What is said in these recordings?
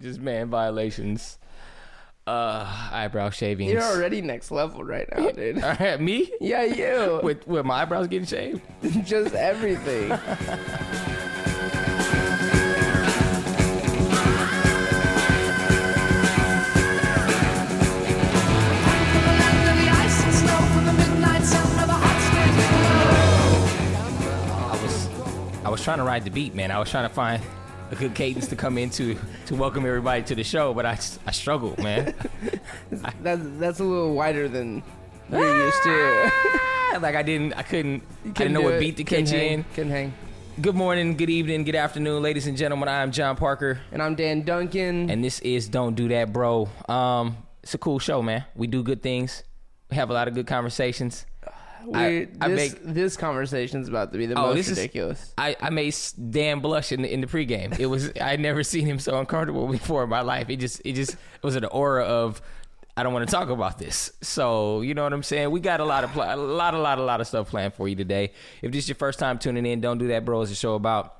Just man violations. Eyebrow shavings. You're already next level right now, dude. All right, me? Yeah, you. With my eyebrows getting shaved? Just everything. I was trying to ride the beat, man. I was trying to find a good cadence to come into to welcome everybody to the show, but I struggled, man. That's a little wider than you're used to. Like I couldn't know what beat to catch in. Couldn't hang. Good morning, good evening, good afternoon, ladies and gentlemen. I'm Jon Parker, and I'm Dan Duncan, and this is Don't Do That, Bro. It's a cool show, man. We do good things. We have a lot of good conversations. This conversation is about to be the most ridiculous. I made Dan blush in the pregame. It was I'd never seen him so uncomfortable before in my life. It was an aura of I don't want to talk about this. So you know what I'm saying. We got a lot of stuff planned for you today. If this is your first time tuning in, Don't Do That, Bro. It's a show about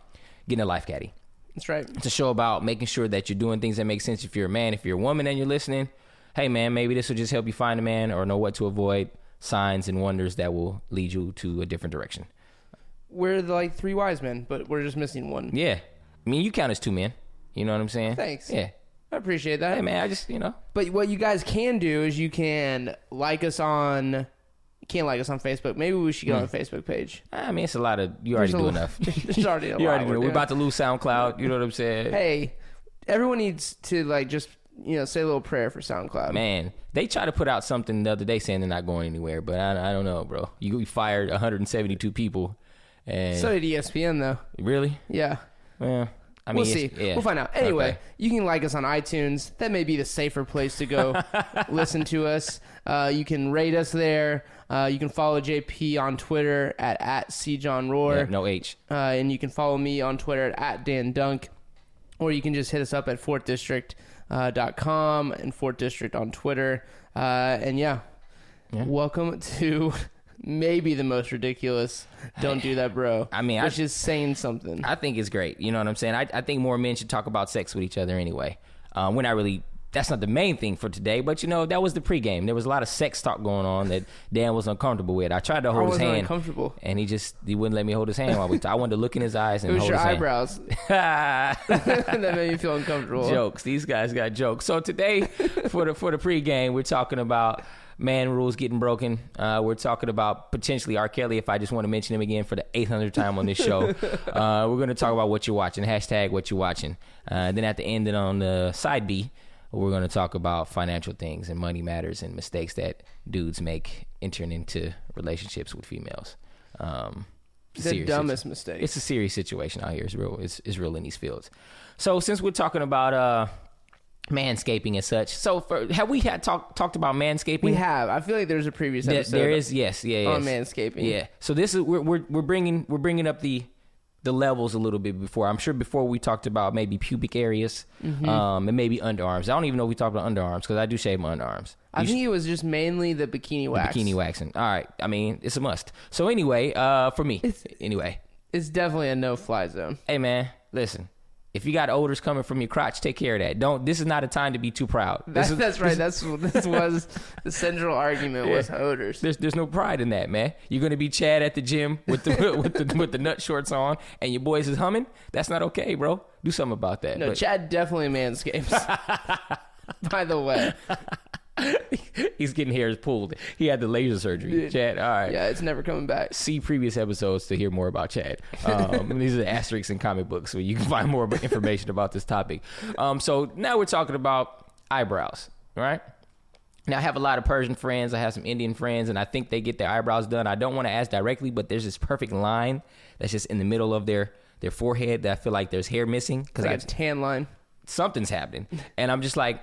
getting a life caddy. That's right. It's a show about making sure that you're doing things that make sense. If you're a man, if you're a woman, and you're listening, hey man, maybe this will just help you find a man or know what to avoid. Signs and wonders that will lead you to a different direction. We're like three wise men, but we're just missing one. Yeah. I mean, you count as two men. You know what I'm saying? Thanks. Yeah. I appreciate that. Hey, man, I just, you know. But what you guys can do is you can like us on... You can't like us on Facebook. Maybe we should get on the Facebook page. I mean, it's a lot of... You already do enough. There's already a lot. We're about to lose SoundCloud. You know what I'm saying? Hey, everyone needs to, like, just... You know, say a little prayer for SoundCloud. Man, they tried to put out something the other day saying they're not going anywhere, but I don't know, bro. You fired 172 people. And so did ESPN, though. Really? Yeah. Well, I mean, we'll see. Yeah. We'll find out. Anyway, You can like us on iTunes. That may be the safer place to go listen to us. You can rate us there. You can follow JP on Twitter at C. Jon Roar. Yeah, no H. And you can follow me on Twitter at Dan Dunk. Or you can just hit us up at fourthdistrict.com and Fourth District on Twitter. Welcome to maybe the most ridiculous Don't Do That, Bro. I mean, which is saying something. I think it's great. You know what I'm saying? I think more men should talk about sex with each other anyway. We're not really... That's not the main thing for today, but you know, that was the pregame. There was a lot of sex talk going on that Dan was uncomfortable with. I tried to hold his hand, uncomfortable, and he wouldn't let me hold his hand while we talked. I wanted to look in his eyes and hold his hand. It was your eyebrows that made me feel uncomfortable. Jokes. These guys got jokes. So today, for the pregame, we're talking about man rules getting broken. We're talking about potentially R. Kelly, if I just want to mention him again for the 800th time on this show. We're going to talk about what you're watching, # what you're watching. Then at the end and on the side B, we're going to talk about financial things and money matters and mistakes that dudes make entering into relationships with females. The dumbest mistake. It's a serious situation out here. It's real. It's real in these fields. So since we're talking about manscaping and such, have we had talked about manscaping? We have. I feel like there's a previous episode. There is. Yes. Yeah. On manscaping. Yeah. So this is we're bringing up the levels a little bit before. I'm sure before we talked about maybe pubic areas and maybe underarms. I don't even know if we talked about underarms because I do shave my underarms. I think it was just mainly the bikini wax. Bikini waxing. All right. I mean, it's a must. So anyway, for me, it's definitely a no-fly zone. Hey, man, listen. If you got odors coming from your crotch, take care of that. This is not a time to be too proud. That's right. This was the central argument was odors. There's no pride in that, man. You're gonna be Chad at the gym with the with the nut shorts on, and your boys is humming. That's not okay, bro. Do something about that. No, Chad definitely manscapes. By the way. He's getting hairs pulled. He had the laser surgery. Dude. Chad, all right. Yeah, it's never coming back. See previous episodes to hear more about Chad. These are the asterisks in comic books where you can find more information about this topic. So now we're talking about eyebrows, right? Now, I have a lot of Persian friends. I have some Indian friends, and I think they get their eyebrows done. I don't want to ask directly, but there's this perfect line that's just in the middle of their forehead that I feel like there's hair missing. Because like a tan line. Something's happening, and I'm just like,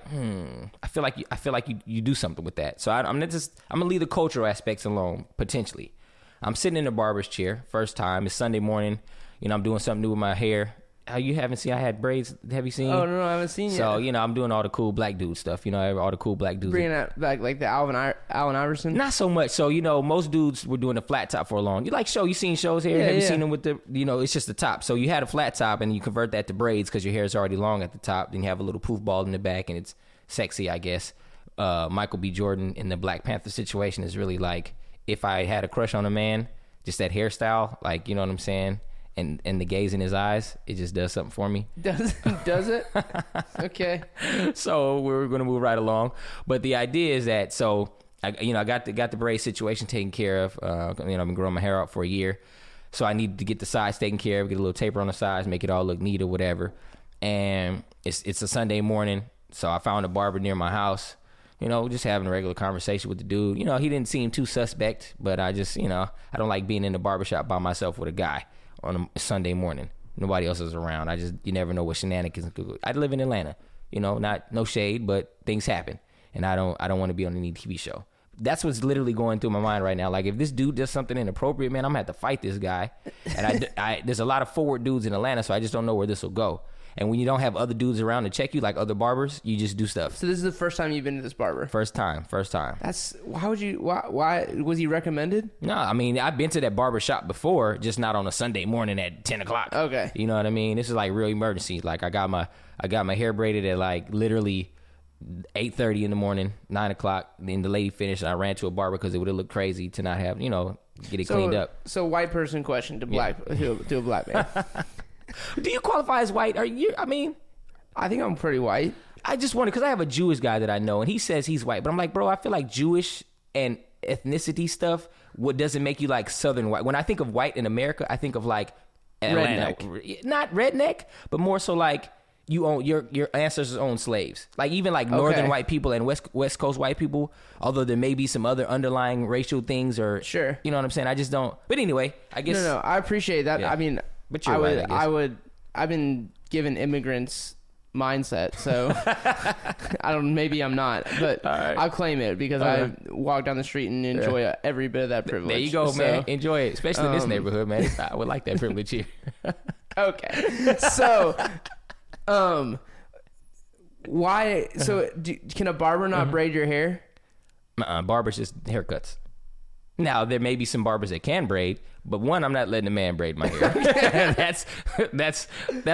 I feel like you do something with that. So I'm gonna leave the cultural aspects alone. Potentially, I'm sitting in a barber's chair. First time, it's Sunday morning. You know, I'm doing something new with my hair. Oh, you haven't seen? I had braids. Have you seen? Oh, no, I haven't seen yet. So, you know, I'm doing all the cool black dude stuff. You know, all the cool black dudes. Bringing out, like the Allen Iverson? Not so much. So, you know, most dudes were doing the flat top for a long. You like show? You seen shows here? Yeah, have you seen them with the, you know, it's just the top. So you had a flat top and you convert that to braids because your hair is already long at the top. Then you have a little poof ball in the back and it's sexy, I guess. Michael B. Jordan in the Black Panther situation is really like, if I had a crush on a man, just that hairstyle, like, you know what I'm saying? And the gaze in his eyes, it just does something for me. Does it? Okay. So we're going to move right along. But the idea is that, so, I got the braid situation taken care of. I've been growing my hair out for a year. So I needed to get the sides taken care of, get a little taper on the sides, make it all look neat or whatever. And it's a Sunday morning. So I found a barber near my house, you know, just having a regular conversation with the dude. You know, he didn't seem too suspect, but I just, you know, I don't like being in the barbershop by myself with a guy on a Sunday morning. Nobody else is around. You never know what shenanigans. I live in Atlanta, you know, no shade, but things happen. And I don't want to be on any TV show. That's what's literally going through my mind right now. Like, if this dude does something inappropriate, man, I'm gonna have to fight this guy. And there's a lot of forward dudes in Atlanta, so I just don't know where this will go. And when you don't have other dudes around to check you, like other barbers, you just do stuff. So this is the first time you've been to this barber? First time. That's, why was he recommended? No, I mean, I've been to that barber shop before, just not on a Sunday morning at 10 o'clock. Okay. You know what I mean? This is like real emergency. Like, I got my hair braided at like literally 8:30 in the morning, 9 o'clock. Then the lady finished and I ran to a barber because it would have looked crazy to not have, you know, get it cleaned up. So white person question to black, to a black man. Do you qualify as white? Are you? I mean, I think I'm pretty white. I just wonder because I have a Jewish guy that I know, and he says he's white, but I'm like, bro, I feel like Jewish and ethnicity stuff. What doesn't make you like Southern white? When I think of white in America, I think of like Atlanta, not redneck, but more so like you own your ancestors owned slaves. Like even like Northern white people and West Coast white people, although there may be some other underlying racial things or sure, you know what I'm saying. I just don't. But anyway, I guess no, I appreciate that. Yeah. I mean. But you're right, I guess. I've been given immigrants mindset, so maybe I'm not, but right. I'll claim it because I walk down the street and enjoy every bit of that privilege. There you go, so, man. Enjoy it, especially in this neighborhood, man. I would like that privilege here. Okay. So, why? So, can a barber not braid your hair? Barbers just haircuts. Now, there may be some barbers that can braid, but one, I'm not letting a man braid my hair. That's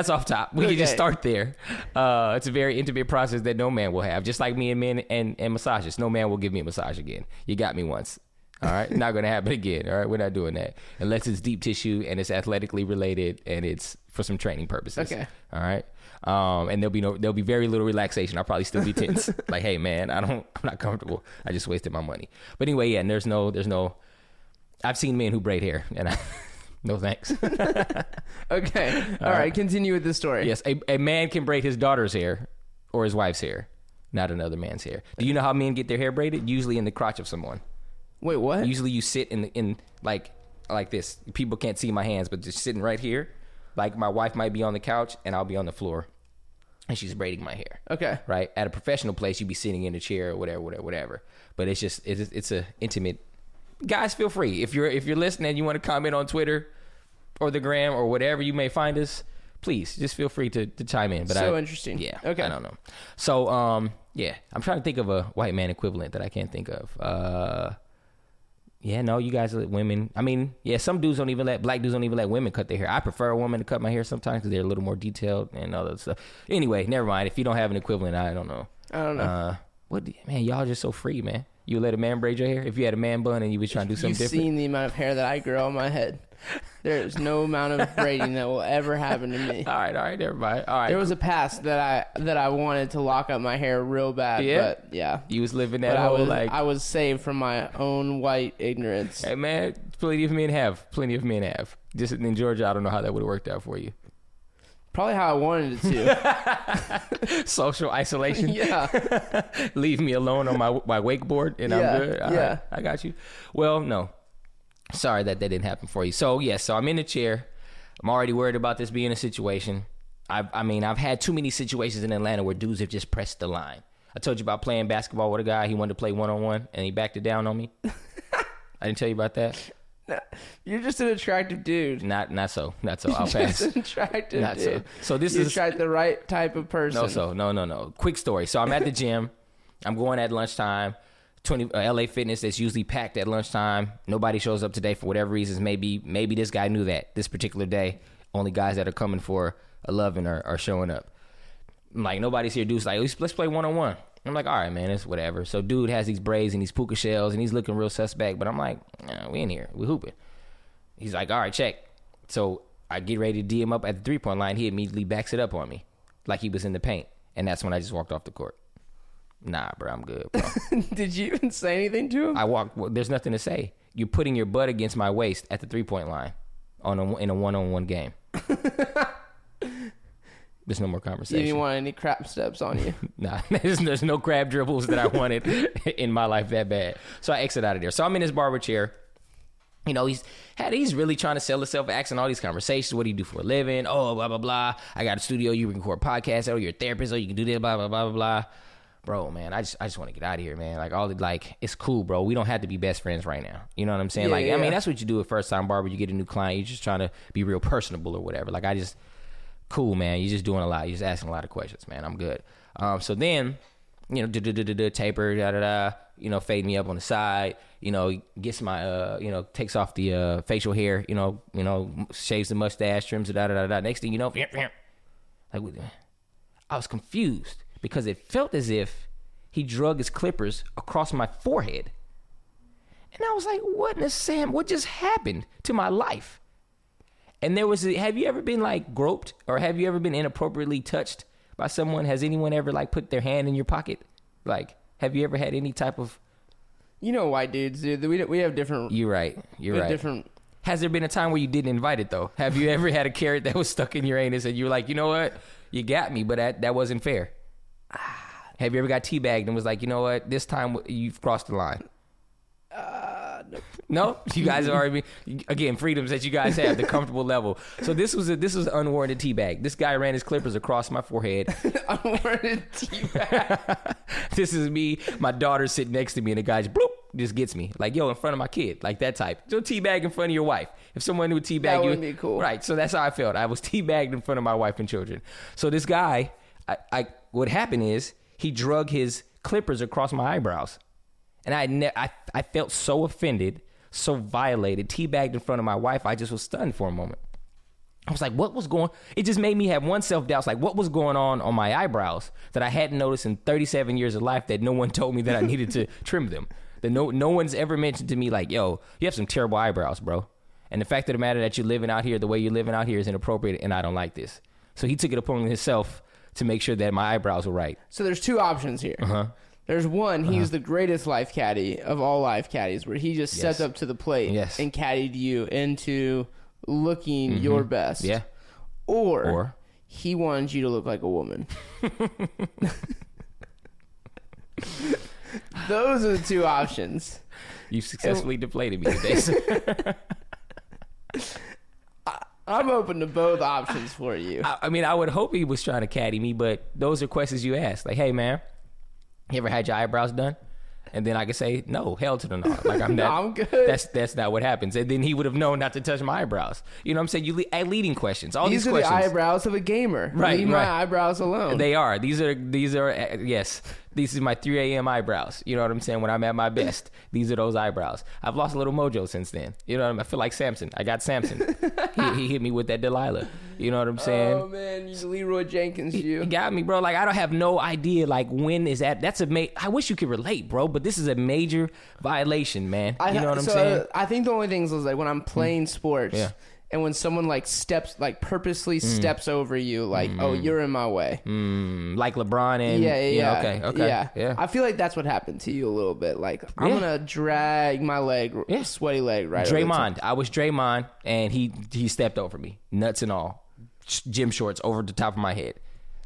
off top. We can just start there. It's a very intimate process that no man will have. Just like me and men and massages. No man will give me a massage again. You got me once. All right? Not going to happen again. All right? We're not doing that. Unless it's deep tissue and it's athletically related and it's for some training purposes. Okay. All right? And there'll be very little relaxation. I'll probably still be tense. Like, hey man, I'm not comfortable. I just wasted my money. But anyway, yeah. And there's no. I've seen men who braid hair, and no thanks. Okay, all right. Continue with the story. Yes, a man can braid his daughter's hair or his wife's hair, not another man's hair. Do you know how men get their hair braided? Usually in the crotch of someone. Wait, what? Usually you sit in like this. People can't see my hands, but just sitting right here. Like, my wife might be on the couch, and I'll be on the floor, and she's braiding my hair. Okay. Right? At a professional place, you'd be sitting in a chair or whatever. But it's just, it's a intimate... Guys, feel free. If you're listening and you want to comment on Twitter or the gram or whatever you may find us, please, just feel free to chime in. But so interesting. Yeah. Okay. I don't know. So, yeah. I'm trying to think of a white man equivalent that I can't think of. Yeah, no, you guys are women. I mean, yeah, some dudes don't even let women cut their hair. I prefer a woman to cut my hair sometimes because they're a little more detailed and all that stuff. Anyway, never mind. If you don't have an equivalent, I don't know. Man, y'all just so free, man. You let a man braid your hair? If you had a man bun and you was trying to do something different. You've seen the amount of hair that I grow on my head. There's no amount of braiding that will ever happen to me. All right, everybody. All right. There was a past that I wanted to lock up my hair real bad. Yeah, but yeah. You was living that whole like. I was saved from my own white ignorance. Hey man, plenty of men have. Just in Georgia, I don't know how that would have worked out for you. Probably how I wanted it to. Social isolation. Yeah. Leave me alone on my wakeboard and I'm good. All right, I got you. Well, no. Sorry that didn't happen for you. So, yes, so I'm in a chair. I'm already worried about this being a situation. I've had too many situations in Atlanta where dudes have just pressed the line. I told you about playing basketball with a guy. He wanted to play one-on-one, and he backed it down on me. I didn't tell you about that. You're just an attractive dude. Not so. I'll pass. Just an attractive not dude. So this you is tried the right type of person. No. Quick story. So I'm at the gym. I'm going at lunchtime. LA Fitness, that's usually packed at lunchtime. Nobody shows up today for whatever reasons. Maybe this guy knew that this particular day, only guys that are coming for 11 are showing up. I'm like, nobody's here. Dude's like, let's play one-on-one. I'm like, all right, man, it's whatever. So dude has these braids and these puka shells, and he's looking real suspect. But I'm like, nah, we in here. We hooping. He's like, all right, check. So I get ready to D him up at the three-point line. He immediately backs it up on me like he was in the paint. And that's when I just walked off the court. Nah, bro, I'm good, bro. Did you even say anything to him? I walked. Well, there's nothing to say. You're putting your butt against my waist at the three-point line in a one-on-one game. There's no more conversation. You didn't want any crap steps on you. Nah, there's no crab dribbles that I wanted in my life that bad. So I exit out of there. So I'm in his barber chair. You know, he's really trying to sell himself, asking all these conversations. What do you do for a living? Oh, blah, blah, blah. I got a studio. You record podcasts. Oh, you're a therapist. Oh, you can do this, blah, blah, blah, blah, blah. Bro, man, I just want to get out of here, man. Like, it's cool, bro. We don't have to be best friends right now. You know what I'm saying? Yeah, I mean, that's what you do at first-time barber. You get a new client. You're just trying to be real personable or whatever. Like, cool, man. You're just doing a lot. You're just asking a lot of questions, man. I'm good. So then, you know, taper, da-da-da, you know, fade me up on the side, you know, gets my, you know, takes off the facial hair, you know, shaves the mustache, trims it, da-da-da-da. Next thing you know, like, I was confused because it felt as if he drug his clippers across my forehead. And I was like, what in the Sam? What just happened to my life? And have you ever been like groped or have you ever been inappropriately touched by someone? Has anyone ever like put their hand in your pocket? Like, have you ever had any type of... You know why, dudes, dude. We have different... You're right. You're right. Different... Has there been a time where you didn't invite it, though? Have you ever had a carrot that was stuck in your anus and you were like, you know what? You got me, but that wasn't fair. Have you ever got teabagged and was like, you know what? This time you've crossed the line. No, you guys are already again freedoms that you guys have the comfortable level. So this was an unwarranted teabag. This guy ran his clippers across my forehead. Unwarranted teabag. This is me. My daughter sitting next to me, and the guy just bloop just gets me like yo in front of my kid like that type. Don't teabag in front of your wife. If someone would teabag, that wouldn't be cool, right? So that's how I felt. I was teabagged in front of my wife and children. So this guy, what happened is he drug his clippers across my eyebrows. And I felt so offended, so violated, teabagged in front of my wife. I just was stunned for a moment. I was like, what was going on? It just made me have one self-doubt. Like, what was going on my eyebrows that I hadn't noticed in 37 years of life that no one told me that I needed to trim them? That no one's ever mentioned to me like, yo, you have some terrible eyebrows, bro. And the fact of the matter that you're living out here the way you're living out here is inappropriate, and I don't like this. So he took it upon himself to make sure that my eyebrows were right. So there's two options here. Uh-huh. There's one, he's the greatest life caddy of all life caddies, where he just stepped up to the plate and caddied you into looking your best. Yeah. Or he wanted you to look like a woman. Those are the two options. You successfully deflated me today, sir. I'm open to both options for you. I mean, I would hope he was trying to caddy me, but those are questions you ask. Like, hey, man. You ever had your eyebrows done? And then I could say, no, hell to the no. Like, I'm not. No, I'm good. That's not what happens. And then he would have known not to touch my eyebrows. You know what I'm saying? Leading questions. All these questions. These are the eyebrows of a gamer. Right, leave my eyebrows alone. They are. These are yes. These are my 3 a.m. eyebrows. You know what I'm saying? When I'm at my best, these are those eyebrows. I've lost a little mojo since then. You know what I mean? I feel like Samson. I got Samson. he hit me with that Delilah. You know what I'm saying? Oh, man. You Leroy Jenkins, you. He got me, bro. Like, I don't have no idea, like, when is that? I wish you could relate, bro, but this is a major violation, man. You know what I'm saying? I think the only thing is, like, when I'm playing sports... Yeah. And when someone, like, steps, like, purposely steps over you, like, oh, you're in my way. Like LeBron and... Yeah. Okay. Yeah. I feel like that's what happened to you a little bit. Like, I'm going to drag my leg, sweaty leg right over. Draymond. I was Draymond, and he stepped over me. Nuts and all. Gym shorts over the top of my head.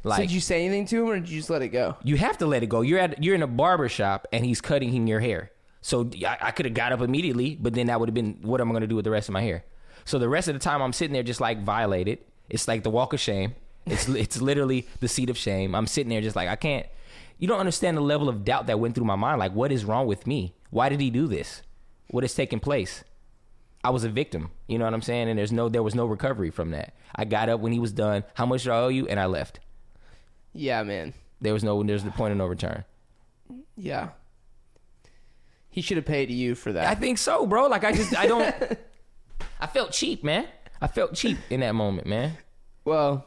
Like, so did you say anything to him, or did you just let it go? You have to let it go. You're in a barbershop, and he's cutting your hair. So I could have got up immediately, but then that would have been, what am I going to do with the rest of my hair? So the rest of the time I'm sitting there just like violated. It's like the walk of shame. It's literally the seat of shame. I'm sitting there just like, I can't. You don't understand the level of doubt that went through my mind. Like, what is wrong with me? Why did he do this? What is taking place? I was a victim, you know what I'm saying? And there was no recovery from that. I got up when he was done. How much did I owe you? And I left. Yeah, man. There's the point of no return. Yeah. He should have paid you for that. I think so, bro. Like, I felt cheap, man. I felt cheap in that moment, man. Well,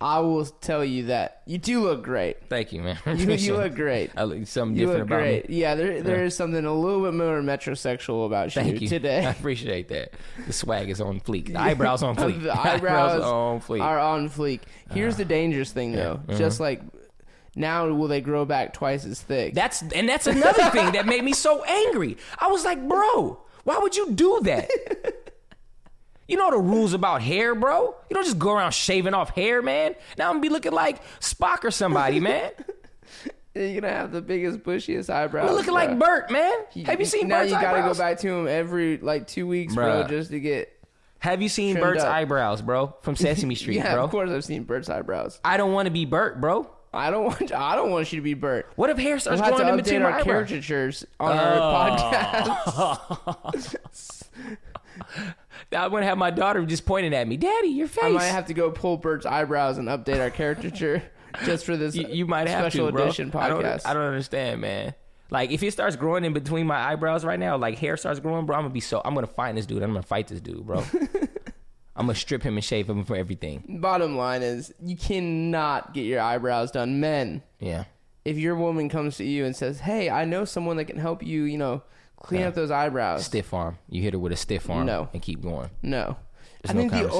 I will tell you that you do look great. Thank you, man. You look great. I look something different about me. Yeah, there is something a little bit more metrosexual about you today. I appreciate that. The swag is on fleek. The eyebrows on fleek. The eyebrows on fleek. Are on fleek. Here's the dangerous thing, though. Yeah. Just like now, will they grow back twice as thick? That's another thing that made me so angry. I was like, bro, why would you do that? You know the rules about hair, bro. You don't just go around shaving off hair, man. Now I'm going to be looking like Spock or somebody, man. You're going to have the biggest, bushiest eyebrows. We're looking like Bert, man. Have you seen Bert's eyebrows? Now you got to go back to him every, 2 weeks, bro, just to get... Have you seen Bert's eyebrows, bro? From Sesame Street, yeah, bro. Yeah, of course I've seen Bert's eyebrows. I don't want to be Bert, bro. I don't want you to be Bert. What if hair starts growing in between my eyebrows? We'll have to update our caricatures on our podcast. I'm going to have my daughter just pointing at me. Daddy, your face. I might have to go pull Bert's eyebrows and update our caricature just for this you might have special to, bro. Edition podcast. I don't understand, man. Like, if it starts growing in between my eyebrows right now, like hair starts growing, bro, I'm going to find this dude. I'm going to fight this dude, bro. I'm going to strip him and shave him for everything. Bottom line is, you cannot get your eyebrows done. Men. Yeah. If your woman comes to you and says, hey, I know someone that can help you, clean up those eyebrows. Stiff arm. You hit her with a stiff arm. No. And keep going. No. There's I think the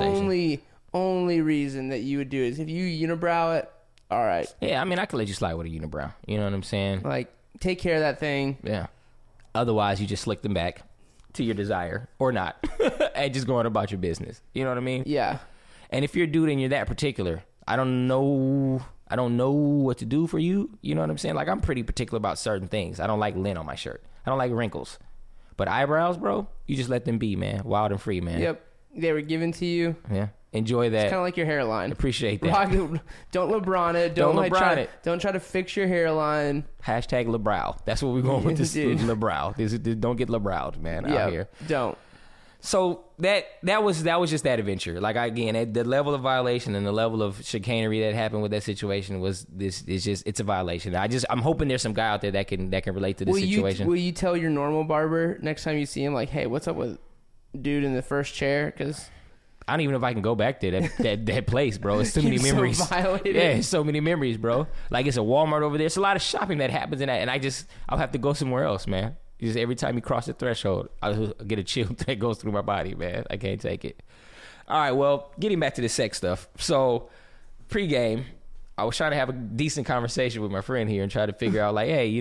only reason that you would do it is if you unibrow it, all right. Yeah, I mean, I could let you slide with a unibrow. You know what I'm saying? Like, take care of that thing. Yeah. Otherwise, you just slick them back to your desire or not and just go on about your business. You know what I mean? Yeah. And if you're a dude and you're that particular, I don't know what to do for you. You know what I'm saying? Like, I'm pretty particular about certain things. I don't like lint on my shirt. I don't like wrinkles. But eyebrows, bro, you just let them be, man. Wild and free, man. Yep. They were given to you. Yeah. Enjoy that. It's kind of like your hairline. Appreciate that. Don't LeBron it. Don't try to fix your hairline. # LeBrow. That's what we're going with this. LeBrow. This, don't get LeBrowed, man, out here. Don't. So that was just that adventure. Like, again, the level of violation and the level of chicanery that happened with that situation was this. It's a violation. I'm hoping there's some guy out there that can relate to this situation. Will you tell your normal barber next time you see him, like, hey, what's up with dude in the first chair? Because I don't even know if I can go back there. That place, bro. It's too many memories. So violated. Yeah, it's so many memories, bro. Like, it's a Walmart over there. It's a lot of shopping that happens in that, and I'll have to go somewhere else, man. Just every time you cross the threshold, I get a chill that goes through my body, man. I can't take it. All right, well, getting back to the sex stuff. So, pregame, I was trying to have a decent conversation with my friend here and try to figure out, like, hey,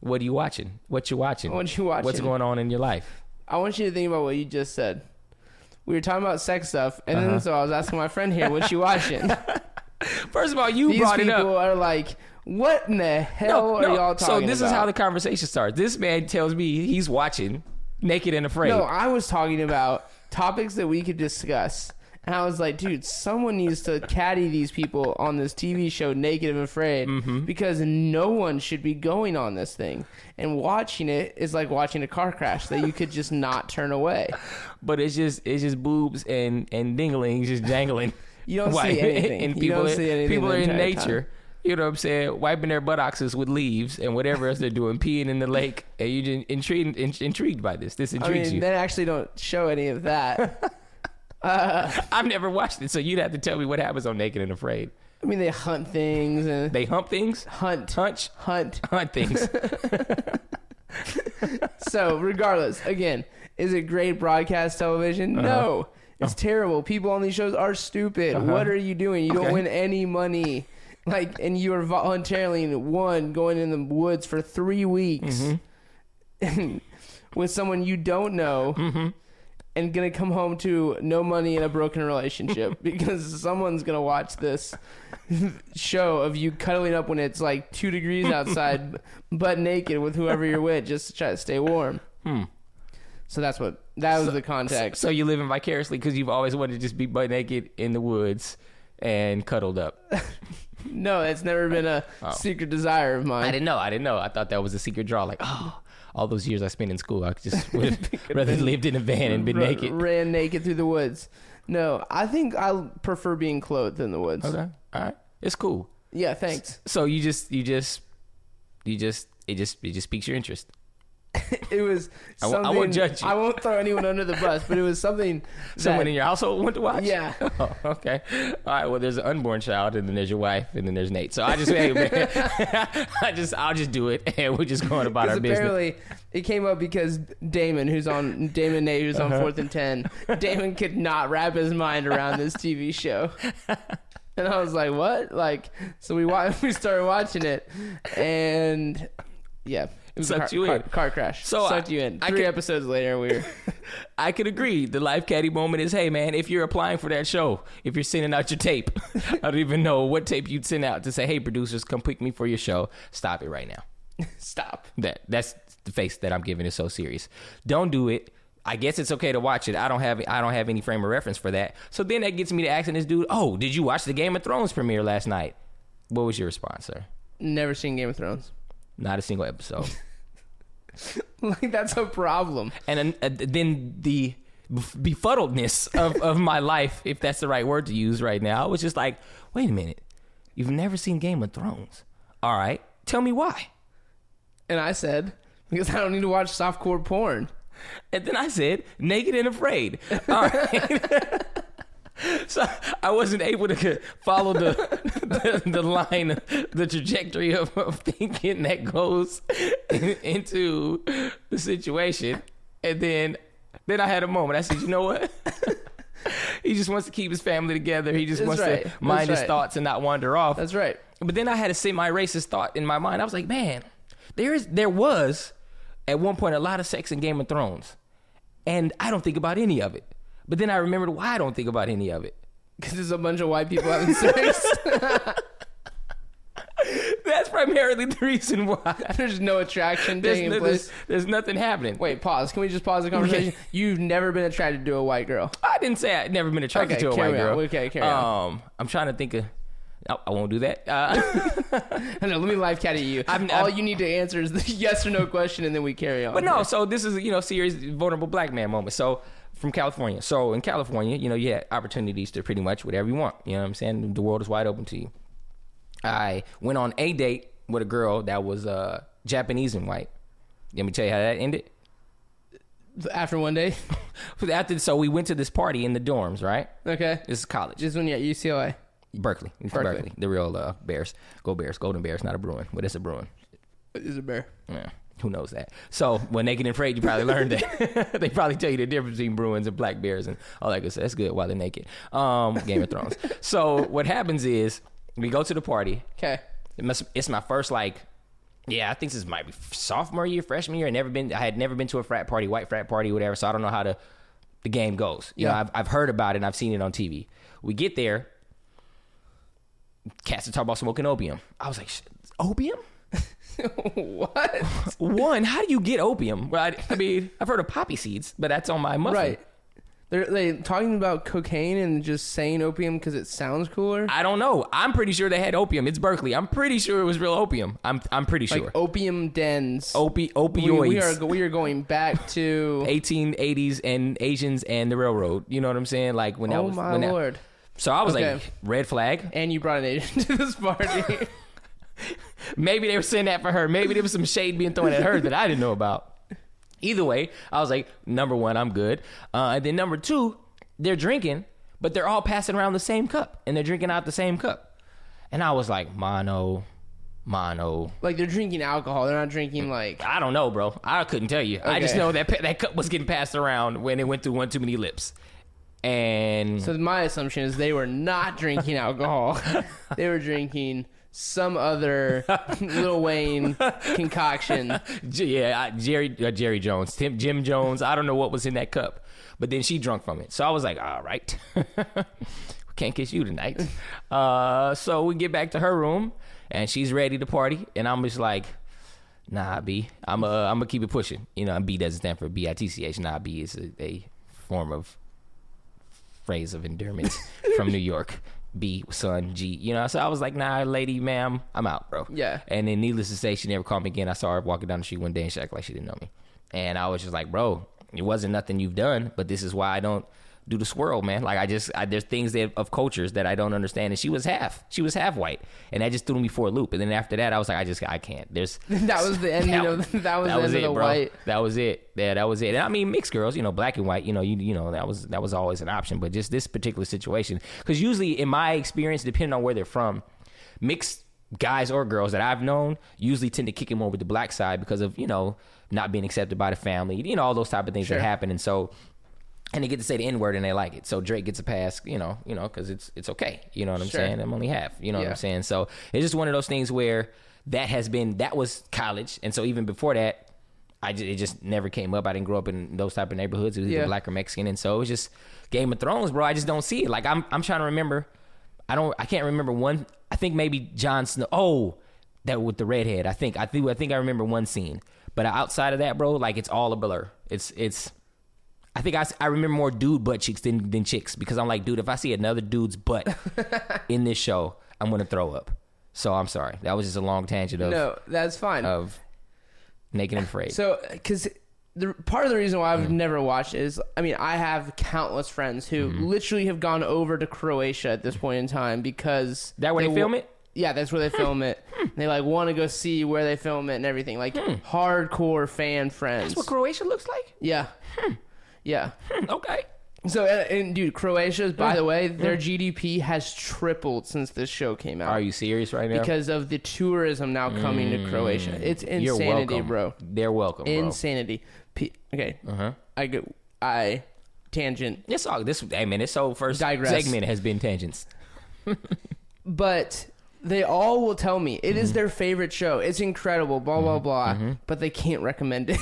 what are you watching? What you watching? What you watching? What's going on in your life? I want you to think about what you just said. We were talking about sex stuff, and then so I was asking my friend here, what you watching? First of all, you brought it up. These people are like... What in the hell are y'all talking about? So this is how the conversation starts. This man tells me he's watching Naked and Afraid. No, I was talking about topics that we could discuss. And I was like, dude, someone needs to caddy these people on this TV show, Naked and Afraid, because no one should be going on this thing. And watching it is like watching a car crash that you could just not turn away. But it's just boobs and dinglings just jangling. You don't see anything. And people, people are in nature. Time. You know what I'm saying? Wiping their buttocks with leaves and whatever else they're doing, peeing in the lake. And you're intrigued by this. This intrigues you. They actually don't show any of that. I've never watched it, so you'd have to tell me what happens on Naked and Afraid. I mean, they hunt things. And they hump things? Hunt things. So, regardless, again, is it great broadcast television? No. It's terrible. People on these shows are stupid. What are you doing? You don't win any money. Like, and you were voluntarily going in the woods for 3 weeks with someone you don't know and going to come home to no money and a broken relationship because someone's going to watch this show of you cuddling up when it's 2 degrees outside, butt naked with whoever you're with just to try to stay warm. Hmm. So that was the context. So you're living vicariously because you've always wanted to just be butt naked in the woods and cuddled up. No, that's never been a secret desire of mine. I didn't know. I thought that was a secret draw. Like, oh, all those years I spent in school, I just would have rather lived in a van and been naked. Ran naked through the woods. No, I think I prefer being clothed in the woods. Okay. All right. It's cool. Yeah, thanks. So it just piques your interest. It was something. I won't judge you. I won't throw anyone under the bus, but it was something someone in your household went to watch? Yeah. Oh, okay. All right. Well, there's an unborn child, and then there's your wife, and then there's Nate. So I just, hey, man, I'll just do it, and we're just going about our business. Apparently, it came up because Damon Nate, who's on Fourth and Ten, Damon could not wrap his mind around this TV show. And I was like, what? Like, so we started watching it, and yeah. It was a car crash. So sucked you in. Three episodes later, we were... I could agree. The life caddy moment is, hey, man, if you're applying for that show, if you're sending out your tape, I don't even know what tape you'd send out to say, hey, producers, come pick me for your show. Stop it right now. Stop. That's the face that I'm giving is so serious. Don't do it. I guess it's okay to watch it. I don't have any frame of reference for that. So then that gets me to asking this dude, oh, did you watch the Game of Thrones premiere last night? What was your response, sir? Never seen Game of Thrones. Not a single episode. Like, that's a problem. And then the befuddledness of my life, if that's the right word to use right now, I was just like, wait a minute. You've never seen Game of Thrones. All right. Tell me why. And I said, because I don't need to watch softcore porn. And then I said, Naked and Afraid. All right. So I wasn't able to follow the line, the trajectory of thinking that goes into the situation. And then I had a moment. I said, you know what? He just wants to keep his family together. He just wants to mind his thoughts and not wander off. That's right. But then I had a semi-racist thought in my mind. I was like, man, there was at one point a lot of sex in Game of Thrones. And I don't think about any of it. But then I remembered why I don't think about any of it. Because there's a bunch of white people having sex. That's primarily the reason why. There's no attraction taking place. There's nothing happening. Wait, pause. Can we just pause the conversation? You've never been attracted to a white girl. I didn't say I'd never been attracted to a white girl. Okay, carry on. I'm trying to think of... No, I won't do that. No, let me life caddy you. All you need to answer is the yes or no question, and then we carry on. But no, so this is, serious vulnerable black man moment. So... From California. So in California, you had opportunities to pretty much whatever you want. You know what I'm saying? The world is wide open to you. I went on a date with a girl that was Japanese and white. Let me tell you how that ended. After one day? So we went to this party in the dorms, right? Okay. This is college. This is when you're at UCLA. Berkeley. The real Bears. Go Bears. Golden Bears. Not a Bruin. But it's a Bruin. It is a bear. Yeah. Who knows that? So, when Naked and Afraid, you probably learned that. They probably tell you the difference between Bruins and Black Bears and all that good stuff. That's good while they're naked. Game of Thrones. So, what happens is, we go to the party. Okay. It's my first, I think this might be sophomore year, freshman year. I had never been to a frat party, white frat party, whatever, so I don't know how the game goes. You know, I've heard about it and I've seen it on TV. We get there. Cats are talking about smoking opium. I was like, opium? What? One, how do you get opium? Well, I mean, I've heard of poppy seeds, but that's on my muffin. Right. They're talking about cocaine and just saying opium because it sounds cooler? I don't know. I'm pretty sure they had opium. It's Berkeley. I'm pretty sure it was real opium. I'm pretty sure. Like opium dens. Opioids. We are going back to... 1880s and Asians and the railroad. You know what I'm saying? Like when that was... Oh, my Lord. So I was like, red flag. And you brought an Asian to this party. Maybe they were saying that for her. Maybe there was some shade being thrown at her that I didn't know about. Either way, I was like, number one, I'm good. And then number two, they're drinking, but they're all passing around the same cup. And they're drinking out the same cup. And I was like, mono. Like they're drinking alcohol. They're not drinking like... I don't know, bro. I couldn't tell you. Okay. I just know that that cup was getting passed around when it went through one too many lips. And... So my assumption is they were not drinking alcohol. They were drinking... some other Lil Wayne concoction. Jerry Jones, Jim Jones. I don't know what was in that cup, but then she drunk from it. So I was like, all right, we can't kiss you tonight. So we get back to her room and she's ready to party. And I'm just like, nah, B, I'm gonna keep it pushing. B doesn't stand for B-I-T-C-H. Nah, B is a form of phrase of endearment from New York. B, son, G, you know. So I was like, nah, lady, ma'am, I'm out, bro. Yeah. And then needless to say, she never called me again. I saw her walking down the street one day and she acted like she didn't know me. And I was just like, bro, it wasn't nothing you've done, but this is why I don't do the swirl, man. Like there's things that of cultures that I don't understand. And she was half white, and that just threw me for a loop. And then after that, I was like, I can't. There's that was the end of the white. That was it. Yeah, that was it. And I mean, mixed girls, you know, black and white, you know, you know, that was always an option. But just this particular situation, because usually in my experience, depending on where they're from, mixed guys or girls that I've known usually tend to kick him over the black side because of, you know, not being accepted by the family, you know, all those type of things sure. that happen. And so. And they get to say the N-word and they like it. So Drake gets a pass, you know, because it's okay. You know what I'm sure. saying? I'm only half. You know what I'm saying? So it's just one of those things where that was college. And so even before that, it just never came up. I didn't grow up in those type of neighborhoods. It was either black or Mexican. And so it was just Game of Thrones, bro. I just don't see it. Like I'm trying to remember. I can't remember one. I think maybe Jon Snow. Oh, that with the redhead. I think I remember one scene. But outside of that, bro, like it's all a blur. I think I remember more dude butt cheeks than chicks, because I'm like, dude, if I see another dude's butt in this show, I'm going to throw up. So I'm sorry. That was just a long tangent of... No, that's fine. ...of Naked and Afraid. So, because part of the reason why I've never watched it is, I mean, I have countless friends who literally have gone over to Croatia at this point in time because... That where they film it? Yeah, that's where they film it. They like want to go see where they film it and everything. Like hardcore fan friends. That's what Croatia looks like? Yeah. Yeah. Okay. So, and dude, Croatia's, by the way, their GDP has tripled since this show came out. Are you serious right now? Because of the tourism now coming to Croatia. It's insanity, bro. They're welcome, bro. Insanity. Okay. Uh-huh. I tangent. It's all this. Hey, man, this whole first segment has been tangents. But they all will tell me it is their favorite show. It's incredible, blah, blah, blah. Mm-hmm. But they can't recommend it.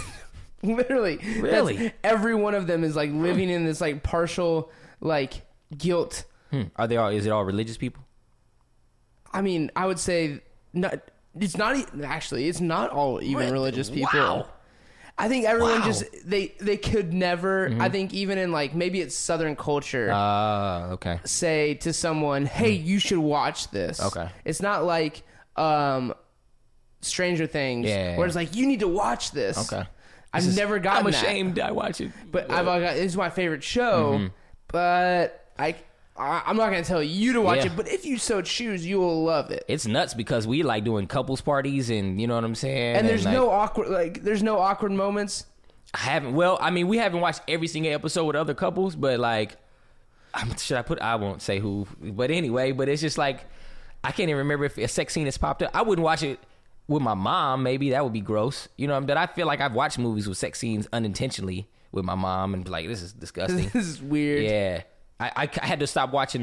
Literally. Really? Every one of them is like living in this like partial like guilt. Are they all, is it all religious people? I mean, I would say not. It's not actually, it's not all even religious people. Wow. I think everyone just, they could never, I think even in like, maybe it's Southern culture. Okay. Say to someone, hey, you should watch this. Okay. It's not like, Stranger Things where it's like, you need to watch this. Okay. I've never gotten that. I'm ashamed I watch it. But this is my favorite show, but I'm not going to tell you to watch it, but if you so choose, you will love it. It's nuts because we like doing couples parties and you know what I'm saying? And there's no awkward, there's no awkward moments. We haven't watched every single episode with other couples, but like, I won't say who, but anyway, but it's just like, I can't even remember if a sex scene has popped up. I wouldn't watch it. With my mom, maybe that would be gross. You know, but I feel like I've watched movies with sex scenes unintentionally with my mom and be like, this is disgusting. This is weird. Yeah. I had to stop watching,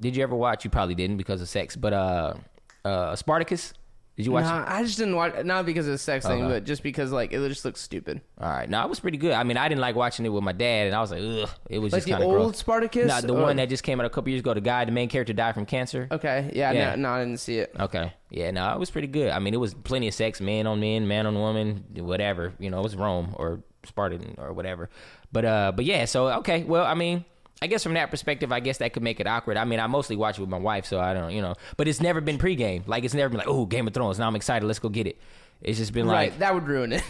did you ever watch? You probably didn't because of sex, but Spartacus? Did you watch it? I just didn't watch it, not because of the sex thing, but just because like it just looks stupid. All right. No, it was pretty good. I mean, I didn't like watching it with my dad, and I was like, ugh. It was like just kind of gross. Like the old Spartacus? No, the one that just came out a couple years ago. The guy, the main character, died from cancer. Okay. Yeah. No, I didn't see it. Okay. Yeah, no, it was pretty good. I mean, it was plenty of sex, man on men, man on woman, whatever. You know, it was Rome or Spartan or whatever. But yeah, so, okay. Well, I mean... I guess from that perspective, I guess that could make it awkward. I mean, I mostly watch it with my wife, so I don't, you know. But it's never been pregame. Like, it's never been like, oh, Game of Thrones. Now I'm excited. Let's go get it. It's just been like... that would ruin it.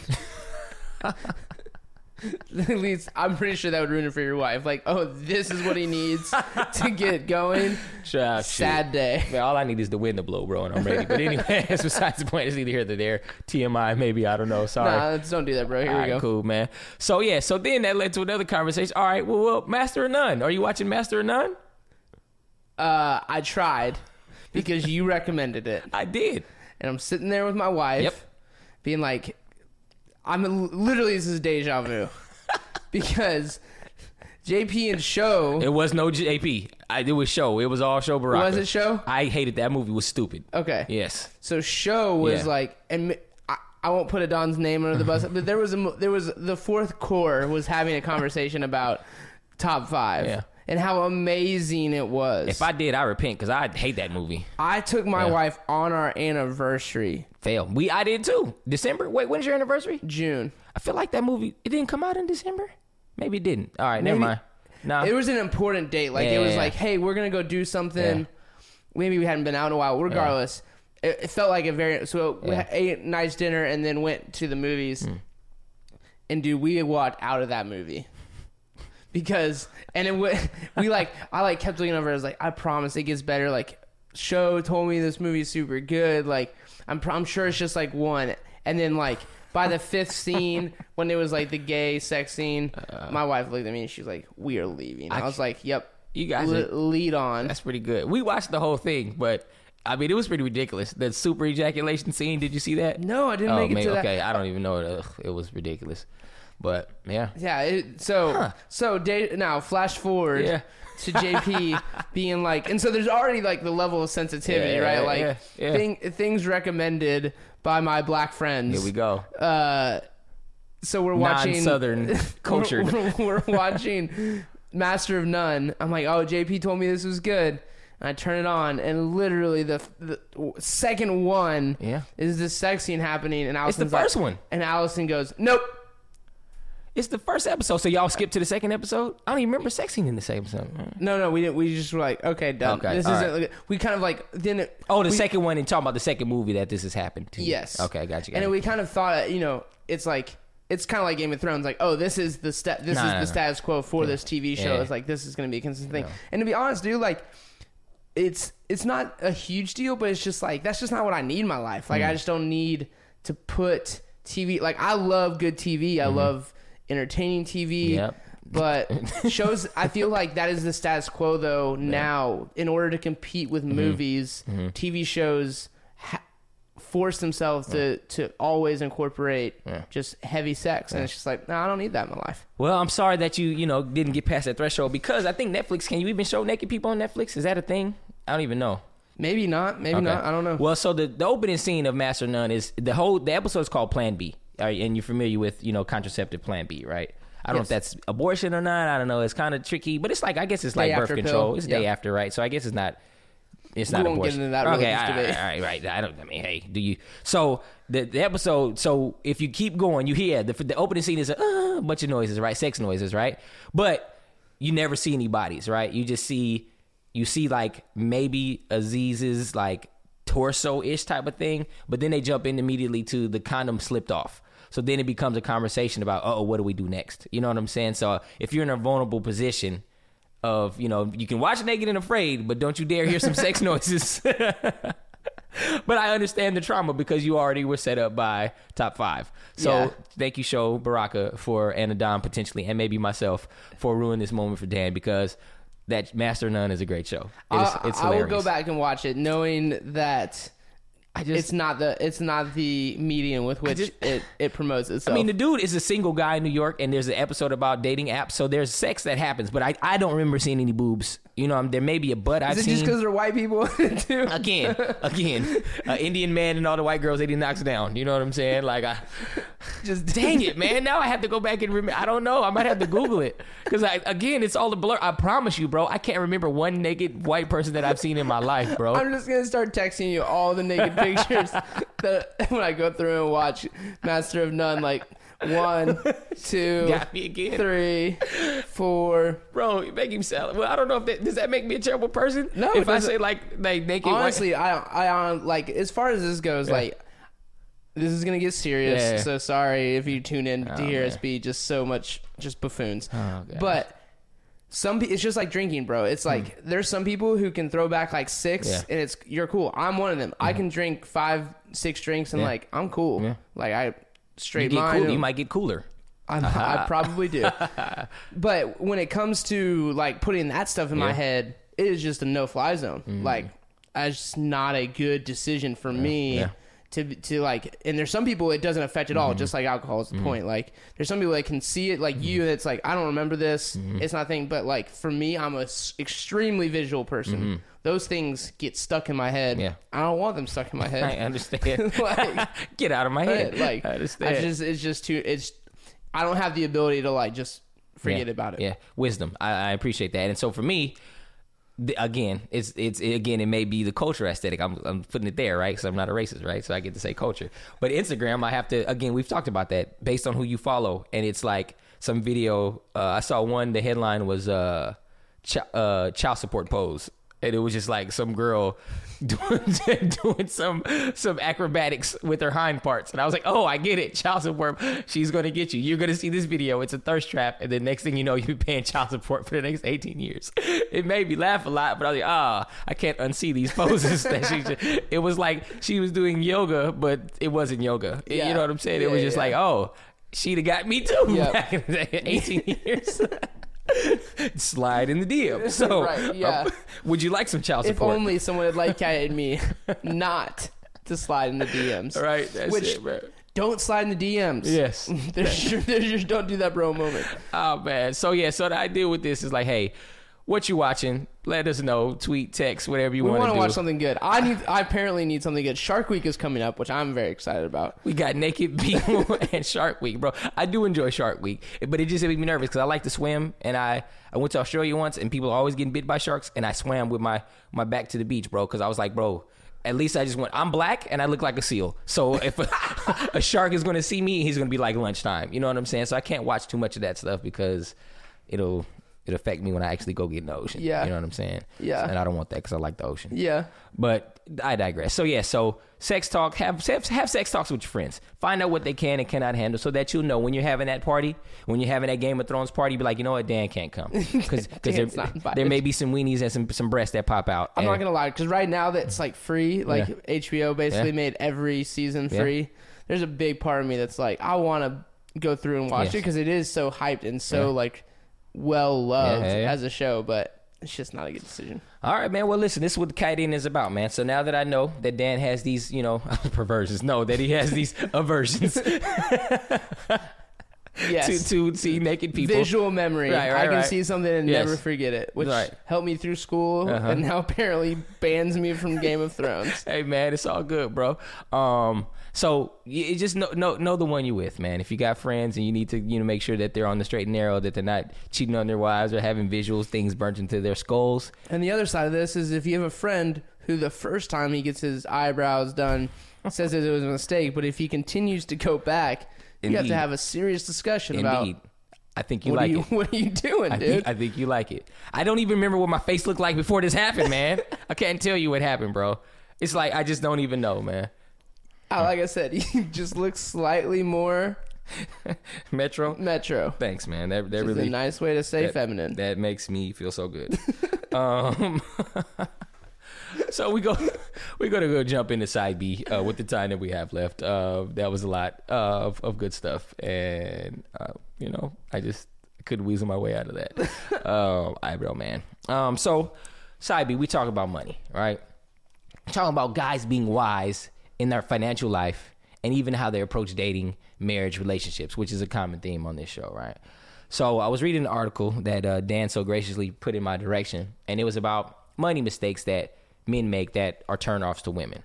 At least, I'm pretty sure that would ruin it for your wife. Like, oh, this is what he needs to get going. Sad day. Man, all I need is the wind to blow, bro, and I'm ready. But anyway, that's besides the point. It's either here or there. TMI, maybe. I don't know. Sorry. Nah, let's don't do that, bro. Here all we go. Cool, man. So, yeah. So then that led to another conversation. All right. Well, Master of None. Are you watching Master of None? I tried because you recommended it. I did. And I'm sitting there with my wife being like, literally, this is deja vu because JP and Show. It was no JP. It was Show. It was all Show Baraka. Was it Show? I hated that movie. It was stupid. Okay. Yes. So Show was like, and I won't put Adon's name under the bus, but there was the fourth core was having a conversation about top five and how amazing it was. If I did, I repent because I hate that movie. I took my wife on our anniversary. I did too. December. Wait, when's your anniversary? June. I feel like that movie, it didn't come out in December. Maybe it didn't. All right, never mind. No. It was an important date. Like it was like, hey, we're gonna go do something. maybe we hadn't been out in a while. Regardless, it felt like a very... So we ate a nice dinner and then went to the movies. And dude, we walked out of that movie. Because... And it we like... I like kept looking over. I was like, I promise it gets better. Like, Show told me this movie is super good. Like, I'm sure it's just like one. And then like... By the fifth scene, when it was like the gay sex scene, my wife looked at me and she was like, "We are leaving." I was like, "Yep, you guys lead on." That's pretty good. We watched the whole thing, but I mean, it was pretty ridiculous. The super ejaculation scene. Did you see that? No, I didn't make it to that. Okay, I don't even know. It was ridiculous, but yeah. So now flash forward to JP being like, and so there's already like the level of sensitivity, right? Like things recommended by my black friends. Here we go. So we're watching non-Southern culture. We're watching Master of None. I'm like, oh, JP told me this was good. And I turn it on, and literally the second one is this sex scene happening, and Allison's like, it's the first one. And Allison goes, nope. It's the first episode, so y'all skip to the second episode? I don't even remember sex scene in the same episode. No, we didn't. We just were like, okay, done. Okay, this isn't. Right. We kind of like then. Oh, the second one, and talking about the second movie that this has happened to. Yes. Okay, gotcha. And we kind of thought, you know, it's like it's kind of like Game of Thrones. Like, oh, this is the status quo for this TV show. Yeah. It's like this is going to be a consistent thing. And to be honest, dude, like it's not a huge deal, but it's just like that's just not what I need in my life. Like I just don't need to put TV. Like I love good TV. I love entertaining TV, but shows. I feel like that is the status quo, though. Now, in order to compete with movies, TV shows force themselves to always incorporate just heavy sex, and it's just like, no, I don't need that in my life. Well, I'm sorry that you didn't get past that threshold, because I think Netflix, can you even show naked people on Netflix? Is that a thing? I don't even know. Maybe not. Maybe not. I don't know. Well, so the opening scene of Master of None is the episode is called Plan B. And you're familiar with, contraceptive Plan B, right? I don't know if that's abortion or not. I don't know. It's kind of tricky, but it's like, I guess it's like birth control. Pill. It's day after, right? So I guess it's not abortion. We won't get into that. Okay, all right. So the episode, so if you keep going, you hear the opening scene is a bunch of noises, right? Sex noises, right? But you never see any bodies, right? You just see, like maybe Aziz's like torso-ish type of thing, but then they jump in immediately to the condom slipped off. So then it becomes a conversation about, what do we do next? You know what I'm saying? So if you're in a vulnerable position of, you can watch Naked and Afraid, but don't you dare hear some sex noises. But I understand the trauma because you already were set up by Top 5. So thank you, Show Baraka, for Anna Don potentially, and maybe myself, for ruining this moment for Dan, because that Master of None is a great show. It's hilarious. I will go back and watch it knowing that... It's not the medium with which it promotes itself. I mean, the dude is a single guy in New York, and there's an episode about dating apps, so there's sex that happens, but I don't remember seeing any boobs. There may be a butt I've seen. Is it just because they're white people too? Again, Indian man and all the white girls, they didn't knock down. You know what I'm saying? Like, I just dang it, man. Now I have to go back and remember. I don't know. I might have to Google it because it's all a blur. I promise you, bro. I can't remember one naked white person that I've seen in my life, bro. I'm just gonna start texting you all the naked pictures that when I go through and watch Master of None, like. 1, 2, 3, 4. Bro, you make him sound. Well, I don't know if does that make me a terrible person? No. If I say like naked. Honestly, I like as far as this goes, like this is gonna get serious. Yeah. So sorry if you tune in to hear us be just so much just buffoons. Oh, but it's just like drinking, bro. It's like there's some people who can throw back like 6, and you're cool. I'm one of them. I can drink 5, 6 drinks and like I'm cool. Yeah. Like I. Straight line. You might get cooler. I probably do. But when it comes to like putting that stuff in my head, it is just a no-fly zone. Like, it's not a good decision for me to like. And there's some people it doesn't affect at all. Just like alcohol is the point. Like, there's some people that can see it, like you. It's like I don't remember this. It's not a thing. But like for me, I'm an extremely visual person. Those things get stuck in my head. Yeah. I don't want them stuck in my head. I understand. Like, get out of my head. Like, I understand. I don't have the ability to like just forget about it. Yeah, wisdom. I appreciate that. And so for me, it may be the culture aesthetic. I'm putting it there, right? Because I'm not a racist, right? So I get to say culture. But Instagram, I have to. Again, we've talked about that based on who you follow, and it's like some video. I saw one. The headline was child support pose. and it was just like some girl doing some acrobatics with her hind parts, and I was like, oh, I get it, child support, she's gonna get you, you're gonna see this video, it's a thirst trap, and then next thing you know, you'll be paying child support for the next 18 years. It made me laugh a lot, but I was like, I can't unsee these poses. That she just, it was like she was doing yoga, but it wasn't yoga. Yeah. You know what I'm saying? It was just like, oh, she'd have got me too. Yep. Back in the day, 18 years. Slide in the DM. So, right, yeah. Would you like some child support? If only someone had guided me not to slide in the DMs. Right, that's it, bro. Don't slide in the DMs. Yes. There's your don't do that, bro, moment. Oh, man. So, yeah, so the idea with this is like, hey, what you watching? Let us know. Tweet, text, whatever you want to do. We want to watch something good. I apparently need something good. Shark Week is coming up, which I'm very excited about. We got Naked People and Shark Week, bro. I do enjoy Shark Week, but it just made me nervous because I like to swim, and I went to Australia once, and people are always getting bit by sharks, and I swam with my back to the beach, bro, because I was like, bro, at least I just went, I'm black and I look like a seal. So if a shark is going to see me, he's going to be like lunchtime. You know what I'm saying? So I can't watch too much of that stuff because it'll affect me when I actually go get in the ocean. Yeah. You know what I'm saying? Yeah. And I don't want that because I like the ocean. Yeah. But I digress. So, yeah. So, sex talk. Have sex talks with your friends. Find out what they can and cannot handle so that you'll know when you're having that party, when you're having that Game of Thrones party, be like, you know what? Dan can't come. Because there may be some weenies and some breasts that pop out. I'm not going to lie. Because right now that's free. HBO basically made every season free. Yeah. There's a big part of me that's like, I want to go through and watch it because it is so hyped and so well-loved as a show, but it's just not a good decision. All right, man. Well, listen, this is what kiting is about, man. So now that I know that Dan has these, perversions. No, that he has these aversions. Yes. to see naked people. Visual memory. Right, I can see something and never forget it, which helped me through school and now apparently bans me from Game of Thrones. Hey, man, it's all good, bro. So you just know the one you're with, man. If you got friends and you need to make sure that they're on the straight and narrow, that they're not cheating on their wives or having visuals, things burnt into their skulls. And the other side of this is if you have a friend who the first time he gets his eyebrows done says that it was a mistake, but if he continues to go back... Indeed. You have to have a serious discussion about. I think you like it. What are you doing, dude? I think you like it. I don't even remember what my face looked like before this happened, man. I can't tell you what happened, bro. It's like I just don't even know, man. Like I said, you just look slightly more Metro. Thanks, man. That really is a nice way to say feminine. That makes me feel so good. So we're going to go jump into side B with the time that we have left. That was a lot of good stuff. And, I just couldn't weasel my way out of that. Eyebrow man. So side B, we talk about money, right? Talking about guys being wise in their financial life and even how they approach dating, marriage, relationships, which is a common theme on this show, right? So I was reading an article that Dan so graciously put in my direction, and it was about money mistakes that men make that are turnoffs to women.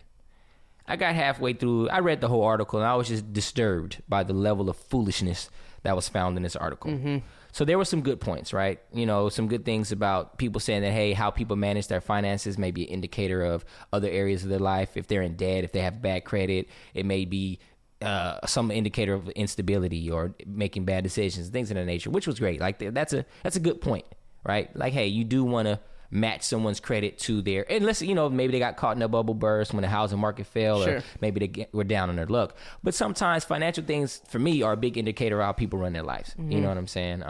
I got halfway through. I read the whole article, and I was just disturbed by the level of foolishness that was found in this article. Mm-hmm. So there were some good points, right? Some good things about people saying that, hey, how people manage their finances may be an indicator of other areas of their life. If they're in debt, if they have bad credit, it may be some indicator of instability or making bad decisions, things of that nature, which was great. That's a good point, right? Hey, you do want to match someone's credit to their, unless maybe they got caught in a bubble burst when the housing market fell, or maybe they were down on their luck. But sometimes financial things for me are a big indicator of how people run their lives. Mm-hmm. You know what I'm saying?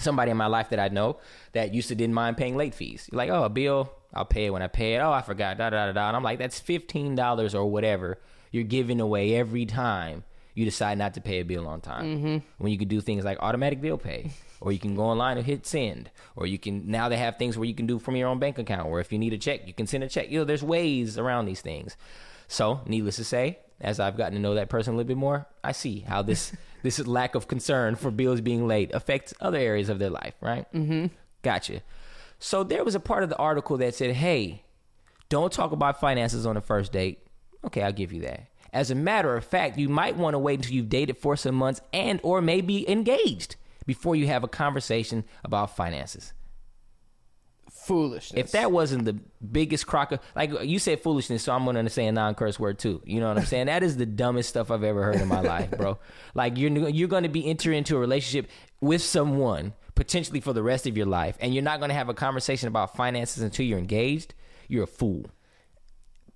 Somebody in my life that I know that used to didn't mind paying late fees. You're like, oh, a bill, I'll pay it when I pay it. Oh, I forgot. Da da da da. And I'm like, that's $15 or whatever you're giving away every time you decide not to pay a bill on time. Mm-hmm. When you could do things like automatic bill pay. Or you can go online and hit send. Or you can, now they have things where you can do from your own bank account. Or if you need a check, you can send a check. There's ways around these things. So, needless to say, as I've gotten to know that person a little bit more, I see how this lack of concern for bills being late affects other areas of their life, right? Mm-hmm. Gotcha. So, there was a part of the article that said, hey, don't talk about finances on the first date. Okay, I'll give you that. As a matter of fact, you might want to wait until you've dated for some months and or maybe engaged before you have a conversation about finances. Foolishness. If that wasn't the biggest crock of... you said foolishness, so I'm going to say a non-curse word too. You know what I'm saying? That is the dumbest stuff I've ever heard in my life, bro. You're going to be entering into a relationship with someone, potentially for the rest of your life, and you're not going to have a conversation about finances until you're engaged, you're a fool.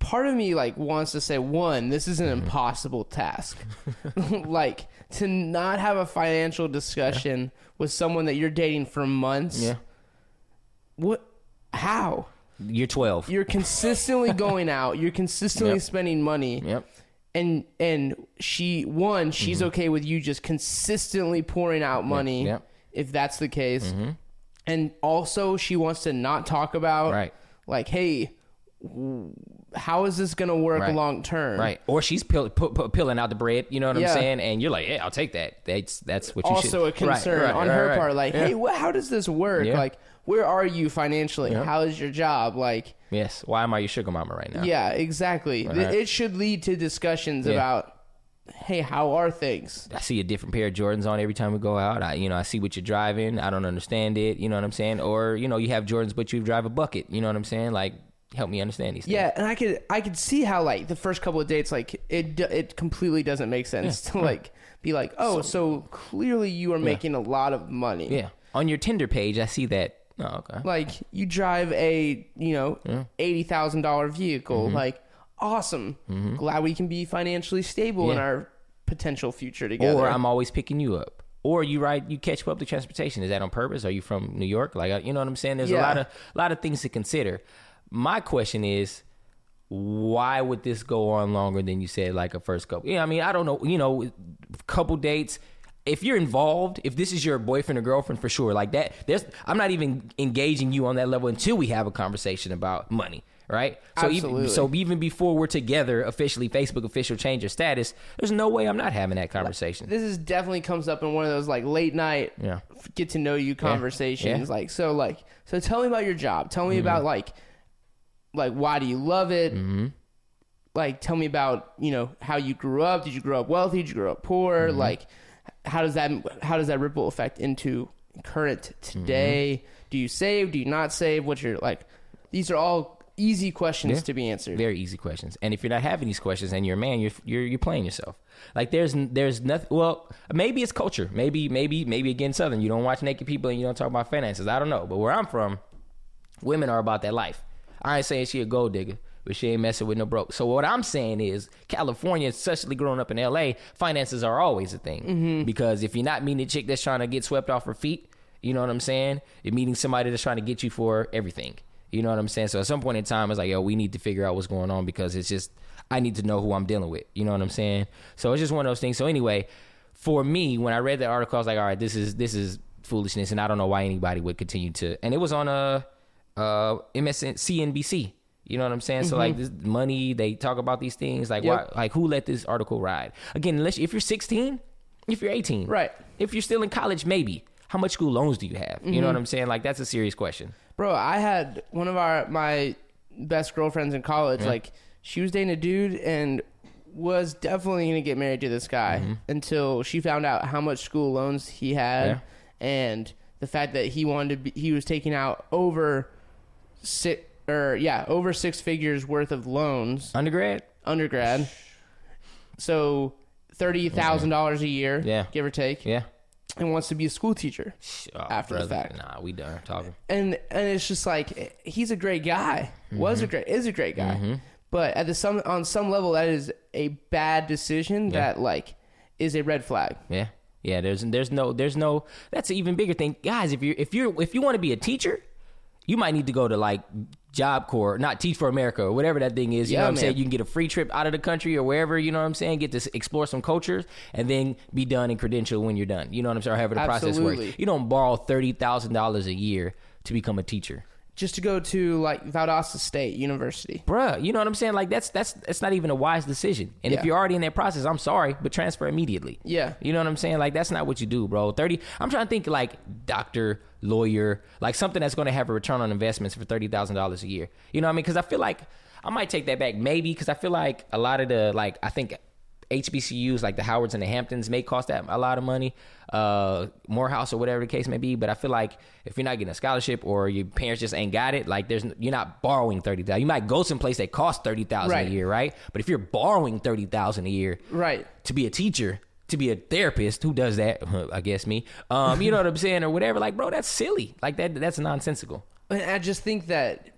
Part of me like wants to say, one, this is an impossible task. Like, to not have a financial discussion with someone that you're dating for months. Yeah. What? How? You're 12. You're consistently going out. You're consistently spending money. Yep. And she's okay with you just consistently pouring out money, if that's the case. Mm-hmm. And also she wants to not talk about like, hey, how is this going to work long term? Right. Or she's peeling out the bread, you know what I'm saying? And you're like, yeah, I'll take that. That's what you also should. Also a concern on her part. Like, hey, how does this work? Yeah. Like, where are you financially? Yeah. How is your job? Like, yes, why am I your sugar mama right now? Yeah, exactly. Right. It should lead to discussions about, hey, how are things? I see a different pair of Jordans on every time we go out. I see what you're driving. I don't understand it. You know what I'm saying? Or, you have Jordans, but you drive a bucket. You know what I'm saying? Like, help me understand these things. Yeah, and I could see how, like, the first couple of dates, like, it completely doesn't make sense to, like, be like, oh, so clearly you are making a lot of money. Yeah. On your Tinder page, I see that. Oh, okay. Like, you drive a, $80,000 vehicle. Mm-hmm. Like, awesome. Mm-hmm. Glad we can be financially stable in our potential future together. Or I'm always picking you up. Or you catch public transportation. Is that on purpose? Are you from New York? Like, you know what I'm saying? There's a lot of things to consider. My question is, why would this go on longer than you said, like a first couple? Yeah, I mean, I don't know, couple dates. If you're involved, if this is your boyfriend or girlfriend for sure, like that, I'm not even engaging you on that level until we have a conversation about money, right? So absolutely. Even before we're together officially, Facebook official change your status, there's no way I'm not having that conversation. This is definitely comes up in one of those like late night get to know you conversations. Yeah. So tell me about your job. Tell me about like, why do you love it? Mm-hmm. Like, tell me about, how you grew up. Did you grow up wealthy? Did you grow up poor? Mm-hmm. Like, how does that ripple effect into current today? Mm-hmm. Do you save? Do you not save? What's your, like, these are all easy questions to be answered. Very easy questions. And if you're not having these questions and you're a man, you're playing yourself. Like, there's nothing. Well, maybe it's culture. Maybe again, Southern, you don't watch naked people and you don't talk about finances. I don't know. But where I'm from, women are about that life. I ain't saying she a gold digger, but she ain't messing with no broke. So what I'm saying is, California, especially growing up in LA, finances are always a thing. Mm-hmm. Because if you're not meeting a chick that's trying to get swept off her feet, you know what I'm saying? You're meeting somebody that's trying to get you for everything. You know what I'm saying? So at some point in time, it's like, yo, we need to figure out what's going on because it's just, I need to know who I'm dealing with. You know what I'm saying? So it's just one of those things. So anyway, for me, when I read that article, I was like, all right, this is foolishness. And I don't know why anybody would continue to. And it was on a CNBC. You know what I'm saying? Mm-hmm. So like this money, they talk about these things. Like why? Like who let this article ride? Again, if you're 16, if you're 18, right? If you're still in college, maybe. How much school loans do you have? Mm-hmm. You know what I'm saying? Like that's a serious question. Bro, I had one of my best girlfriends in college. Mm-hmm. Like she was dating a dude and was definitely gonna get married to this guy until she found out how much school loans he had and the fact that he was taking out over six figures worth of loans. Undergrad. So $30,000 a year, give or take. Yeah. And wants to be a school teacher after the fact. Nah, we done talking. And it's just like, he's a great guy. Is a great guy. Mm-hmm. But at on some level, that is a bad decision that like is a red flag. Yeah. Yeah. There's no, that's an even bigger thing. Guys, if you want to be a teacher, you might need to go to like Job Corps, not Teach for America or whatever that thing is. You know what I'm saying? You can get a free trip out of the country or wherever, you know what I'm saying? Get to explore some cultures and then be done and credentialed when you're done. You know what I'm saying? However the process works. You don't borrow $30,000 a year to become a teacher. Just to go to like Valdosta State University. Bruh, you know what I'm saying? Like that's not even a wise decision. And if you're already in that process, I'm sorry, but transfer immediately. Yeah. You know what I'm saying? Like that's not what you do, bro. I'm trying to think like doctor, lawyer, like something that's going to have a return on investments for $30,000 a year. You know what I mean? Because I feel like I might take that back maybe because I feel like a lot of the like I think HBCUs like the Howards and the Hamptons may cost that a lot of money, Morehouse or whatever the case may be. But I feel like if you're not getting a scholarship or your parents just ain't got it, like you're not borrowing $30,000. You might go someplace that costs $30,000 a year, right? But if you're borrowing $30,000 a year, right, to be a teacher, to be a therapist. Who does that? I guess me. You know what I'm saying, or whatever. Like, bro, that's silly. Like that's nonsensical. And I just think that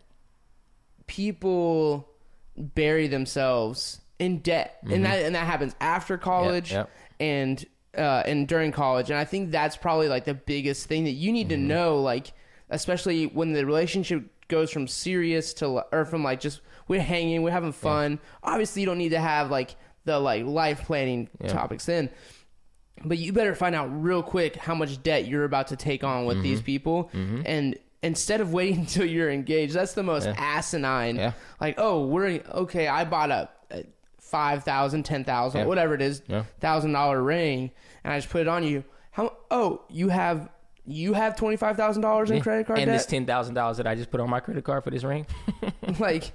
people bury themselves in debt, mm-hmm. and that happens after college, yep. And during college. And I think that's probably like the biggest thing that you need mm-hmm. to know. Like, especially when the relationship goes from serious to, or from like just we're hanging, we're having fun. Yeah. Obviously, you don't need to have like the like life planning yeah. topics in, but you better find out real quick how much debt you're about to take on with mm-hmm. these people, mm-hmm. and instead of waiting until you're engaged, that's the most yeah. asinine. Yeah. Like, oh, we're okay. I bought a $5,000, $10,000, yeah. whatever it is, yeah. $1,000 ring, and I just put it on you. How? Oh, you have $25,000 in credit card and debt? And this $10,000 that I just put on my credit card for this ring. Like,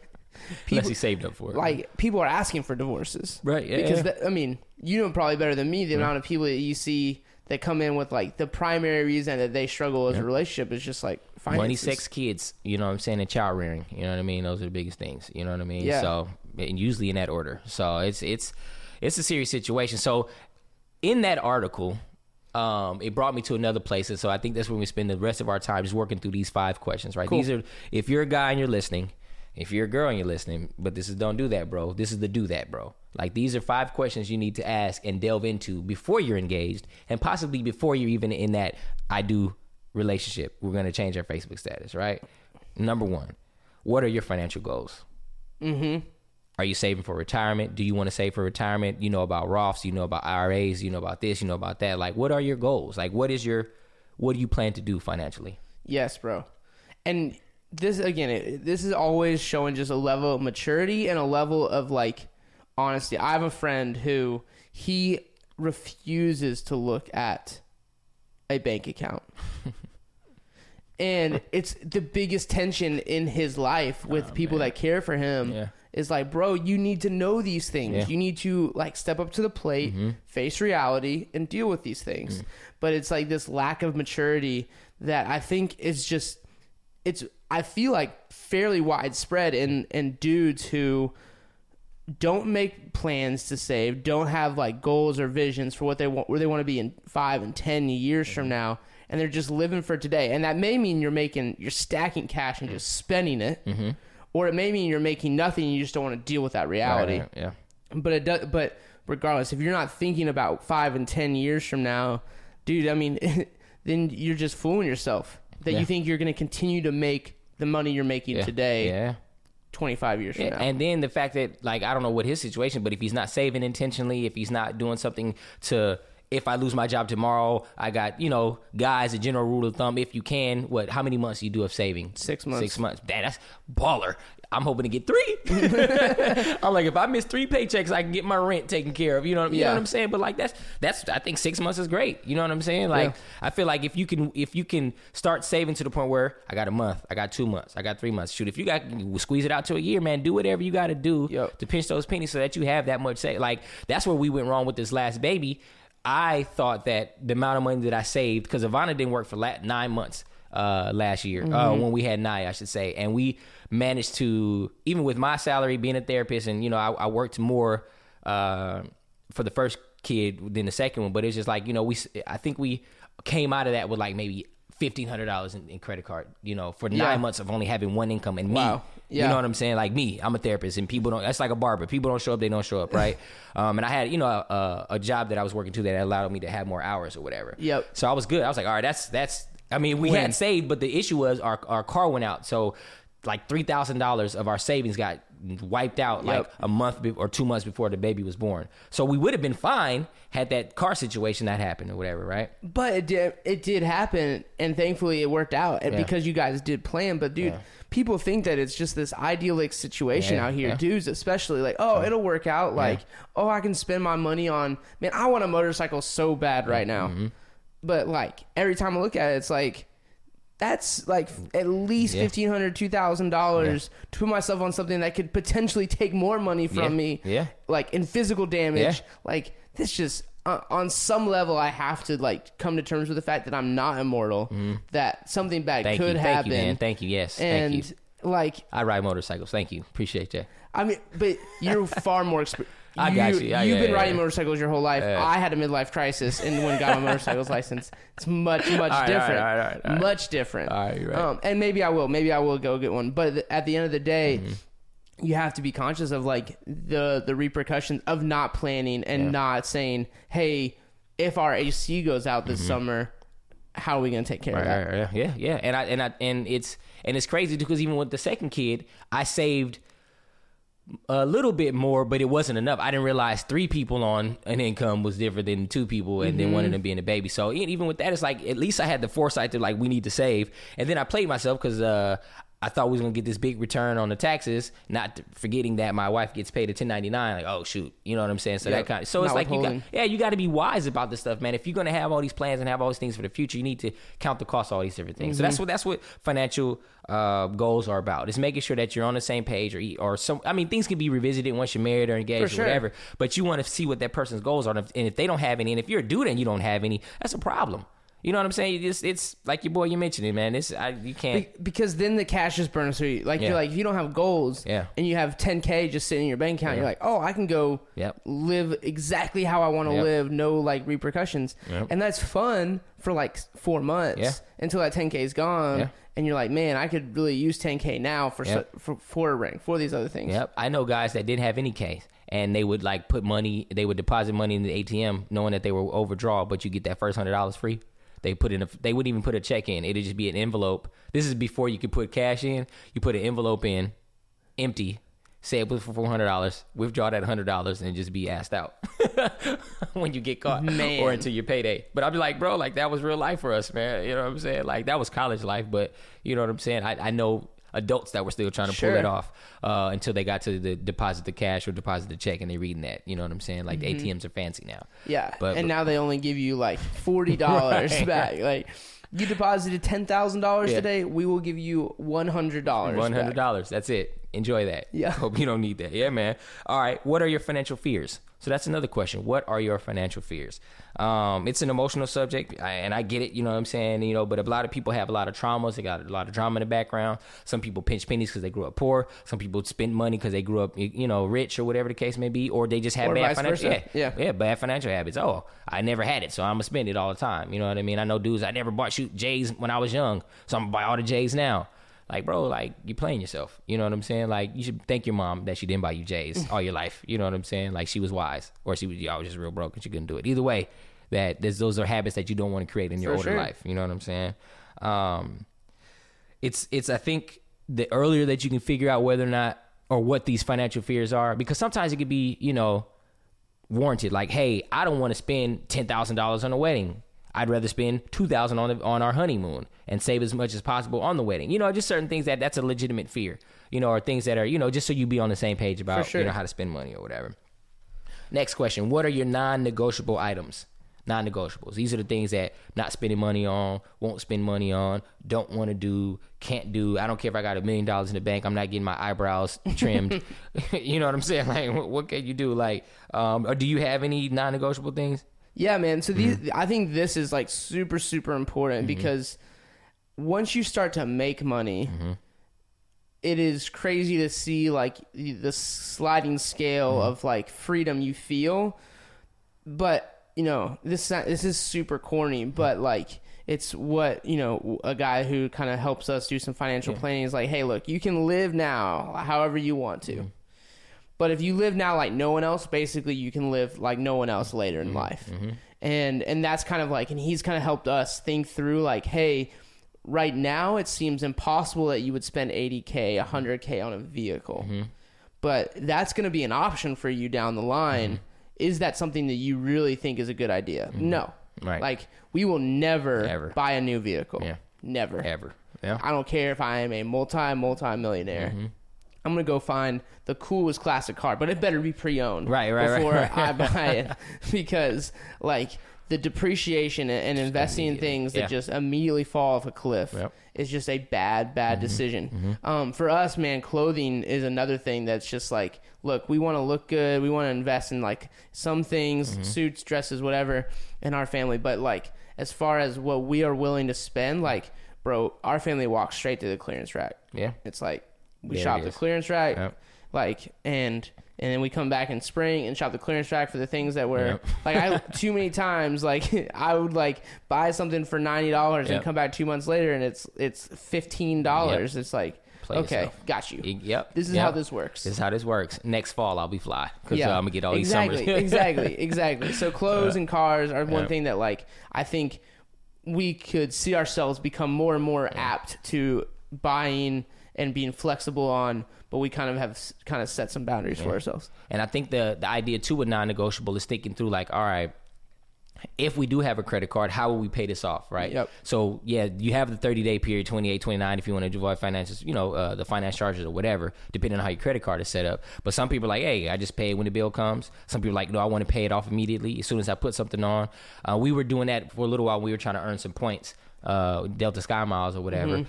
people, unless he saved up for it. Like, people are asking for divorces, right? Yeah, because yeah. I mean, you know probably better than me the yeah. amount of people that you see that come in with like the primary reason that they struggle as yeah. a relationship is just like finances. Money, sex, kids. You know what I'm saying? And child rearing. You know what I mean? Those are the biggest things. You know what I mean? Yeah. So, and usually in that order. So it's a serious situation. So in that article. It brought me to another place, and so I think that's when we spend the rest of our time just working through these 5 questions, right? Cool. These are, if you're a guy and you're listening, if you're a girl and you're listening, but this is Don't Do That, Bro. This is the Do That, Bro. Like, these are 5 questions you need to ask and delve into before you're engaged, and possibly before you're even in that I do relationship. We're going to change our Facebook status, right? Number 1, what are your financial goals? Mm-hmm. Are you saving for retirement? Do you want to save for retirement? You know about Roths, you know about IRAs, you know about this, you know about that. Like, what are your goals? Like, what do you plan to do financially? Yes, bro. And this, again, this is always showing just a level of maturity and a level of, like, honesty. I have a friend who, he refuses to look at a bank account. And it's the biggest tension in his life with people that care for him. Yeah. It's like, bro, you need to know these things. Yeah. You need to, like, step up to the plate, mm-hmm. face reality, and deal with these things. Mm. But it's like this lack of maturity that I think is just, I feel like fairly widespread in dudes who don't make plans to save, don't have like goals or visions for what they want, where they want to be in 5 and 10 years mm-hmm. from now. And they're just living for today. And that may mean you're stacking cash and just spending it. Mm-hmm. Or it may mean you're making nothing and you just don't want to deal with that reality. Right, yeah. But but regardless, if you're not thinking about 5 and 10 years from now, dude, I mean, then you're just fooling yourself that yeah. you think you're going to continue to make the money you're making yeah. today. Yeah. 25 years from now. And then the fact that, like, I don't know what his situation, but if he's not saving intentionally, if he's not doing something to... If I lose my job tomorrow, I got, you know, guys, a general rule of thumb, if you can, how many months do you do of saving? 6 months. 6 months. Damn, that's baller. I'm hoping to get 3. I'm like, if I miss 3 paychecks, I can get my rent taken care of. You know what, yeah. you know what I'm saying? But like, that's I think 6 months is great. You know what I'm saying? Like, yeah. I feel like if you can start saving to the point where I got a month, I got 2 months, I got 3 months. Shoot, if you squeeze it out to a year, man, do whatever you got to do yep. to pinch those pennies so that you have that much saved. Like, that's where we went wrong with this last baby. I thought that the amount of money that I saved, because Ivana didn't work for 9 months last year, mm-hmm. When we had Naya, I should say. And we managed to, even with my salary, being a therapist, and, you know, I worked more for the first kid than the second one. But it's just like, you know, I think we came out of that with like maybe $1,500 in credit card, you know, for 9 months of only having one income. And wow. me, yeah. you know what I'm saying? Like me, I'm a therapist, and people don't, that's like a barber. People don't show up, they don't show up, right? And I had, you know, a job that I was working to that allowed me to have more hours or whatever. Yep. So I was good. I was like, all right, we hadn't saved, but the issue was our car went out. So like $3,000 of our savings got wiped out yep. like a month or 2 months before the baby was born. So we would have been fine had that car situation not happened or whatever, right? But it did happen, and thankfully it worked out yeah. because you guys did plan. But dude, yeah. people think that it's just this idyllic situation yeah. out here. Yeah. Dudes especially, like, oh, it'll work out. Like, yeah. oh, I can spend my money on, man, I want a motorcycle so bad right now. Mm-hmm. But like, every time I look at it, it's like, that's like at least yeah. $1,500, $2,000 yeah. to put myself on something that could potentially take more money from yeah. me, yeah. like in physical damage. Yeah. Like, this just, on some level, I have to like come to terms with the fact that I'm not immortal, mm. that something bad could happen. Thank you, man. Thank you, yes. And thank you. Like, I ride motorcycles. Thank you. Appreciate that. I mean, but you're far more experienced. You've been riding motorcycles your whole life. Yeah. I had a midlife crisis and when got my motorcycle's license. It's much different. All right, right. And maybe I will. Maybe I will go get one. But at the end of the day, you have to be conscious of like the repercussions of not planning and not saying, hey, if our AC goes out this summer, how are we going to take care of that? Yeah. And it's crazy because even with the second kid, I saved a little bit more, but it wasn't enough. I didn't realize 3 people on an income was different than 2 people and then one of them being a baby. So even with that, it's like, at least I had the foresight to like, we need to save. And then I played myself because I thought we was going to get this big return on the taxes, not forgetting that my wife gets paid a 1099. Like, oh shoot. You know what I'm saying? So that kind of, so it's like, you got to be wise about this stuff, man. If you're going to have all these plans and have all these things for the future, you need to count the cost, all these different things. So that's what financial goals are about. It's making sure that you're on the same page or some, I mean, things can be revisited once you're married or engaged or whatever, but you want to see what that person's goals are. And if they don't have any, and if you're a dude and you don't have any, that's a problem. You know what I'm saying? It's like your boy, you mentioned it, man. You can't. Because then the cash is burning through you. Like, you're like, if you don't have goals and you have $10,000 just sitting in your bank account, you're like, oh, I can go live exactly how I want to live. No, like, repercussions. Yep. And that's fun for, like, 4 months until that $10,000 is gone. Yeah. And you're like, man, I could really use $10,000 now for a ring, for these other things. Yep. I know guys that didn't have any Ks. And they would like put money, they would deposit money in the ATM knowing that they were overdraw, but you get that first $100 free. They wouldn't even put a check in. It'd just be an envelope. This is before you could put cash in. You put an envelope in, empty, say it was for $400, withdraw that $100 and just be asked out when you get caught or until your payday. But I'd be like, bro, like that was real life for us, man. You know what I'm saying? Like that was college life, but you know what I'm saying? I know adults that were still trying to pull that off until they got to deposit the cash or deposit the check and they're reading that. You know what I'm saying? Like the ATMs are fancy now. Yeah. But now they only give you like $40 back. Like you deposited $10,000 today. We will give you $100. $100. That's it. Enjoy that. Yeah. Hope you don't need that. Yeah, man. All right. What are your financial fears? So that's another question. What are your financial fears? It's an emotional subject, and I get it, you know what I'm saying? You know, but a lot of people have a lot of traumas. They got a lot of drama in the background. Some people pinch pennies because they grew up poor. Some people spend money because they grew up, you know, rich or whatever the case may be, or they just have bad financial habits. Bad financial habits. Oh, I never had it, so I'm going to spend it all the time. You know what I mean? I know dudes, I never bought J's when I was young, so I'm going to buy all the J's now. Like, bro, like, you're playing yourself. You know what I'm saying? Like, you should thank your mom that she didn't buy you J's all your life. You know what I'm saying? Like, she was wise. Or y'all was just real broke and she couldn't do it. Either way, those are habits that you don't want to create in your older life. You know what I'm saying? It's I think, the earlier that you can figure out whether or not, or what these financial fears are, because sometimes it could be, you know, warranted. Like, hey, I don't want to spend $10,000 on a wedding. I'd rather spend $2,000 on our honeymoon and save as much as possible on the wedding. You know, just certain things that's a legitimate fear, you know, or things that are, you know, just so you be on the same page about, you know, how to spend money or whatever. Next question. What are your non-negotiable items? Non-negotiables. These are the things that not spending money on, won't spend money on, don't want to do, can't do. I don't care if I got $1 million in the bank. I'm not getting my eyebrows trimmed. You know what I'm saying? Like, what can you do? Like, or do you have any non-negotiable things? Yeah, man. So these, I think this is like super, super important because once you start to make money, it is crazy to see like the sliding scale of like freedom you feel. But, you know, this is super corny, but like it's what, you know, a guy who kind of helps us do some financial planning is like, hey, look, you can live now however you want to. But if you live now like no one else, basically you can live like no one else later in life. And that's kind of like, and he's kind of helped us think through like, hey, right now it seems impossible that you would spend $80,000, $100,000 on a vehicle. But that's going to be an option for you down the line. Is that something that you really think is a good idea? No. Right. Like we will never buy a new vehicle. Yeah. Never. Ever. Yeah. I don't care if I am a multi-millionaire. I'm going to go find the coolest classic car, but it better be pre-owned before I buy it because like the depreciation and investing in things that just immediately fall off a cliff is just a bad decision. For us, man, clothing is another thing that's just like, look, we want to look good. We want to invest in like some things, suits, dresses, whatever in our family. But like, as far as what we are willing to spend, like bro, our family walks straight to the clearance rack. Yeah. It's like, we shop the clearance rack. Yep. like, and then we come back in spring and shop the clearance rack for the things that were like, I too many times, like I would like buy something for $90 and come back 2 months later and it's $15. It's like, play okay, yourself. Got you. Yep. This is how this works. This is how this works. Next fall, I'll be fly because I'm gonna get all these summers. Exactly. So clothes and cars are one thing that, like, I think we could see ourselves become more and more apt to buying and being flexible on, but we kind of set some boundaries for ourselves. And I think the idea too with non-negotiable is thinking through, like, all right, if we do have a credit card, how will we pay this off, right? Yep. So, you have the 30-day period, 28, 29, if you want to avoid finances, the finance charges or whatever, depending on how your credit card is set up. But some people are like, hey, I just pay it when the bill comes. Some people are like, no, I want to pay it off immediately as soon as I put something on. We were doing that for a little while. We were trying to earn some points, Delta Sky Miles or whatever,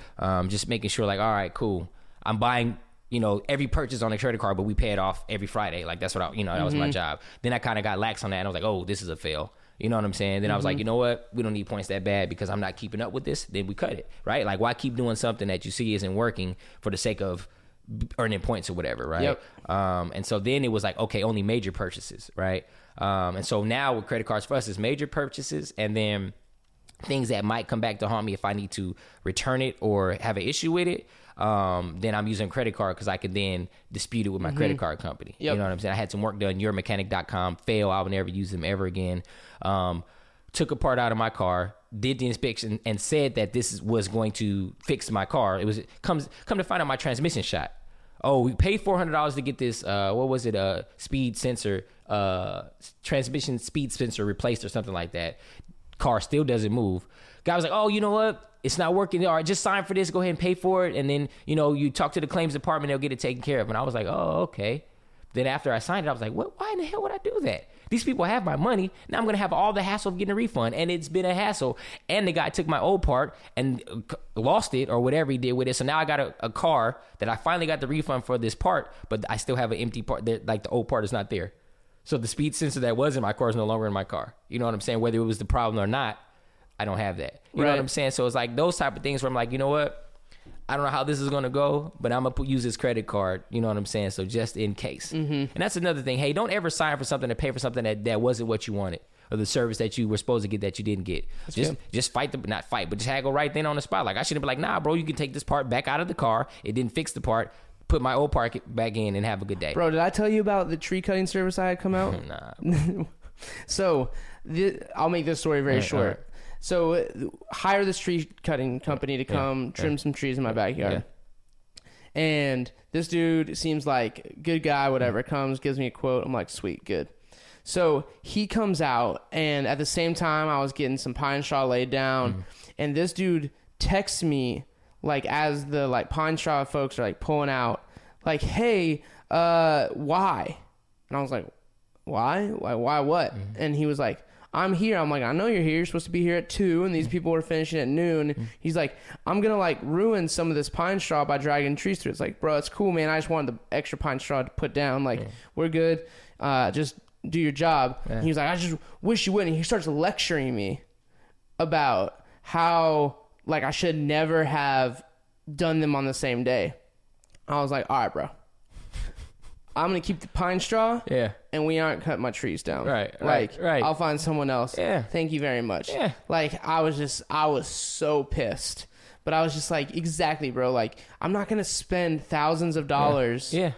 just making sure, like, all right, cool, I'm buying every purchase on a credit card, but we pay it off every Friday. Like, that's what that was my job. Then I kind of got lax on that, and I was like, oh, this is a fail. You know what I'm saying? Then I was like, you know what? We don't need points that bad because I'm not keeping up with this. Then we cut it, right? Like, why keep doing something that you see isn't working for the sake of earning points or whatever, right? Yep. And so then it was like, okay, only major purchases, right? And so now with credit cards for us, it's major purchases and then things that might come back to haunt me if I need to return it or have an issue with it. Then I'm using credit card because I could then dispute it with my credit card company. Yep. You know what I'm saying? I had some work done, yourmechanic.com, fail. I would never use them ever again. Took a part out of my car, did the inspection, and said that was going to fix my car. It was come to find out my transmission shot. Oh, we paid $400 to get this, speed sensor, transmission speed sensor replaced or something like that. Car still doesn't move. Guy was like, oh, you know what? It's not working. All right, just sign for this. Go ahead and pay for it. And then, you talk to the claims department, they'll get it taken care of. And I was like, oh, okay. Then after I signed it, I was like, what? Why in the hell would I do that? These people have my money. Now I'm going to have all the hassle of getting a refund. And it's been a hassle. And the guy took my old part and lost it or whatever he did with it. So now I got a car that I finally got the refund for this part, but I still have an empty part. Like, the old part is not there. So the speed sensor that was in my car is no longer in my car. You know what I'm saying? Whether it was the problem or not, I don't have that. You know what I'm saying? So it's like those type of things where I'm like, you know what? I don't know how this is going to go, but I'm going to use this credit card. You know what I'm saying? So just in case. And that's another thing. Hey, don't ever sign for something to pay for something that wasn't what you wanted or the service that you were supposed to get that you didn't get. That's just just haggle right then on the spot. Like, I should have been like, nah, bro, you can take this part back out of the car. It didn't fix the part. Put my old part back in and have a good day. Bro, did I tell you about the tree cutting service I had come out? Nah. So I'll make this story very short. Right. So hire this tree cutting company to come trim some trees in my backyard. Yeah. And this dude seems like good guy, whatever, comes, gives me a quote. I'm like, sweet, good. So he comes out, and at the same time, I was getting some pine straw laid down. And this dude texts me, like, as the, like, pine straw folks are, like, pulling out, like, hey, why? And I was like, why? Why what? And he was like, I'm here. I'm like, I know you're here. You're supposed to be here at 2:00, and these people were finishing at noon. He's like, I'm going to, like, ruin some of this pine straw by dragging trees through. It's like, bro, it's cool, man. I just wanted the extra pine straw to put down. Like, we're good. Just do your job. Yeah. And he was like, I just wish you wouldn't. And he starts lecturing me about how, like, I should never have done them on the same day. I was like, all right, bro. I'm going to keep the pine straw. Yeah. And we aren't cutting my trees down. Right. I'll find someone else. Yeah. Thank you very much. Yeah. Like, I was so pissed. But I was just like, exactly, bro. Like, I'm not going to spend thousands of dollars. Yeah.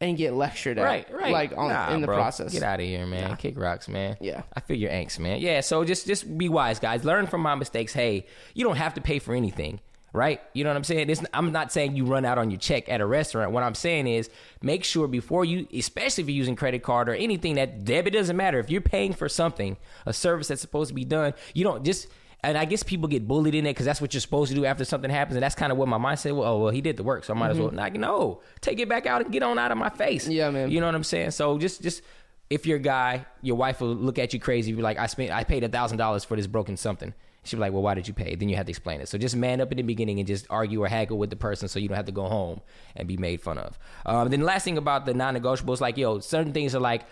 And get lectured at. Right. Like, in the process. Get out of here, man. Nah. Kick rocks, man. Yeah. I feel your angst, man. Yeah, so just be wise, guys. Learn from my mistakes. Hey, you don't have to pay for anything. Right? You know what I'm saying? I'm not saying you run out on your check at a restaurant. What I'm saying is make sure before you, especially if you're using credit card or anything that debit, doesn't matter. If you're paying for something, a service that's supposed to be done, you don't just, and I guess people get bullied in it because that's what you're supposed to do after something happens. And that's kind of what my mind said, well, he did the work, so I might as well. Like, no, take it back out and get on out of my face. Yeah, man. You know what I'm saying? So just if you're a guy, your wife will look at you crazy. You're like, I paid $1,000 for this broken something. She'd be like, well, why did you pay? Then you have to explain it. So just man up in the beginning and just argue or haggle with the person so you don't have to go home and be made fun of. Then the last thing about the non-negotiables, like, yo, certain things are like,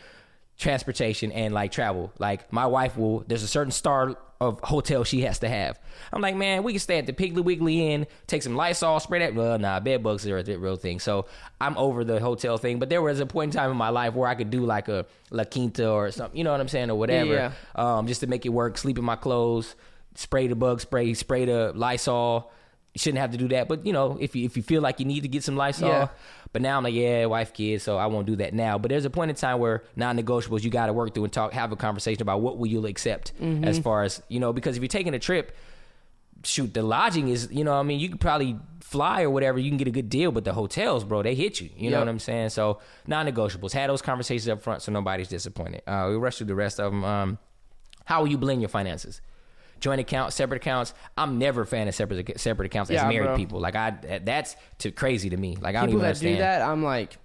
transportation and like travel. Like my wife will, there's a certain star of hotel she has to have. I'm like, man, we can stay at the Piggly Wiggly Inn, take some Lysol, spray that. Well, nah, bed bugs are a real thing. So I'm over the hotel thing. But there was a point in time in my life where I could do like a La Quinta or something, you know what I'm saying, or whatever, yeah. Just to make it work, sleep in my clothes, spray the bug spray, spray the Lysol. You shouldn't have to do that. But, you know, if you feel like you need to get some Lysol. Yeah. But now I'm like, yeah, wife, kids, so I won't do that now. But there's a point in time where non-negotiables you got to work through and talk, have a conversation about what will you accept as far as, you know, because if you're taking a trip, shoot, the lodging is, you know what I mean? You could probably fly or whatever. You can get a good deal, but the hotels, bro, they hit you. You know what I'm saying? So non-negotiables. Had those conversations up front so nobody's disappointed. We rushed through the rest of them. How will you blend your finances? Joint accounts, separate accounts. I'm never a fan of separate accounts as married people. Like that's too crazy to me. Like I don't even understand. People that do that, I'm like,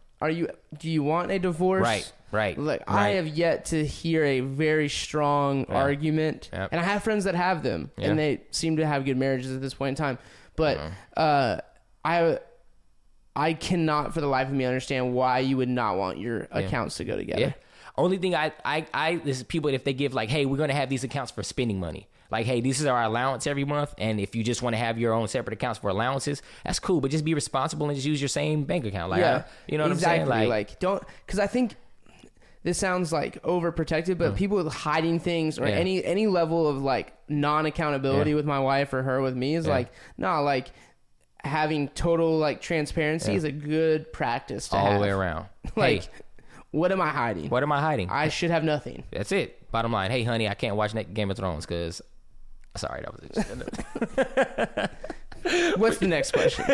do you want a divorce? Right. Like I have yet to hear a very strong argument, and I have friends that have them, and they seem to have good marriages at this point in time. But I cannot for the life of me understand why you would not want your accounts to go together. Yeah. Only thing I is people if they give like, hey, we're gonna have these accounts for spending money. Like, hey, this is our allowance every month, and if you just want to have your own separate accounts for allowances, that's cool, but just be responsible and just use your same bank account. Like, you know what I'm saying? Like don't, because I think this sounds like overprotective, but people hiding things or any level of like non-accountability with my wife or her with me is like, nah, like having total like transparency is a good practice to all the way around. Like, hey, what am I hiding? I should have nothing. That's it. Bottom line, hey, honey, I can't watch Game of Thrones because... Sorry, that was just... What's the next question?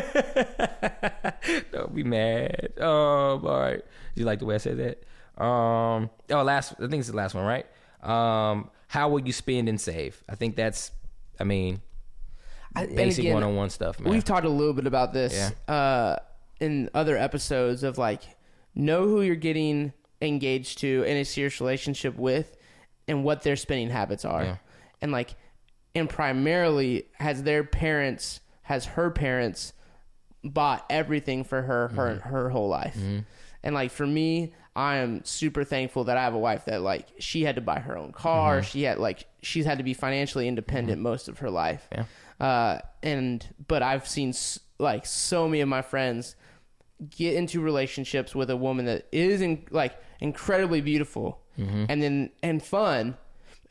Don't be mad. All right. Do you like the way I said that? I think it's the last one, right? How will you spend and save? I think that's, I mean, basic again, one-on-one stuff, man. We've talked a little bit about this in other episodes of like, know who you're getting engaged to in a serious relationship with and what their spending habits are. Yeah. And like... And primarily, has her parents bought everything for her whole life. Mm-hmm. And like, for me, I am super thankful that I have a wife that like, she had to buy her own car. Mm-hmm. She's had to be financially independent most of her life. Yeah. But I've seen like so many of my friends get into relationships with a woman that is incredibly beautiful and fun.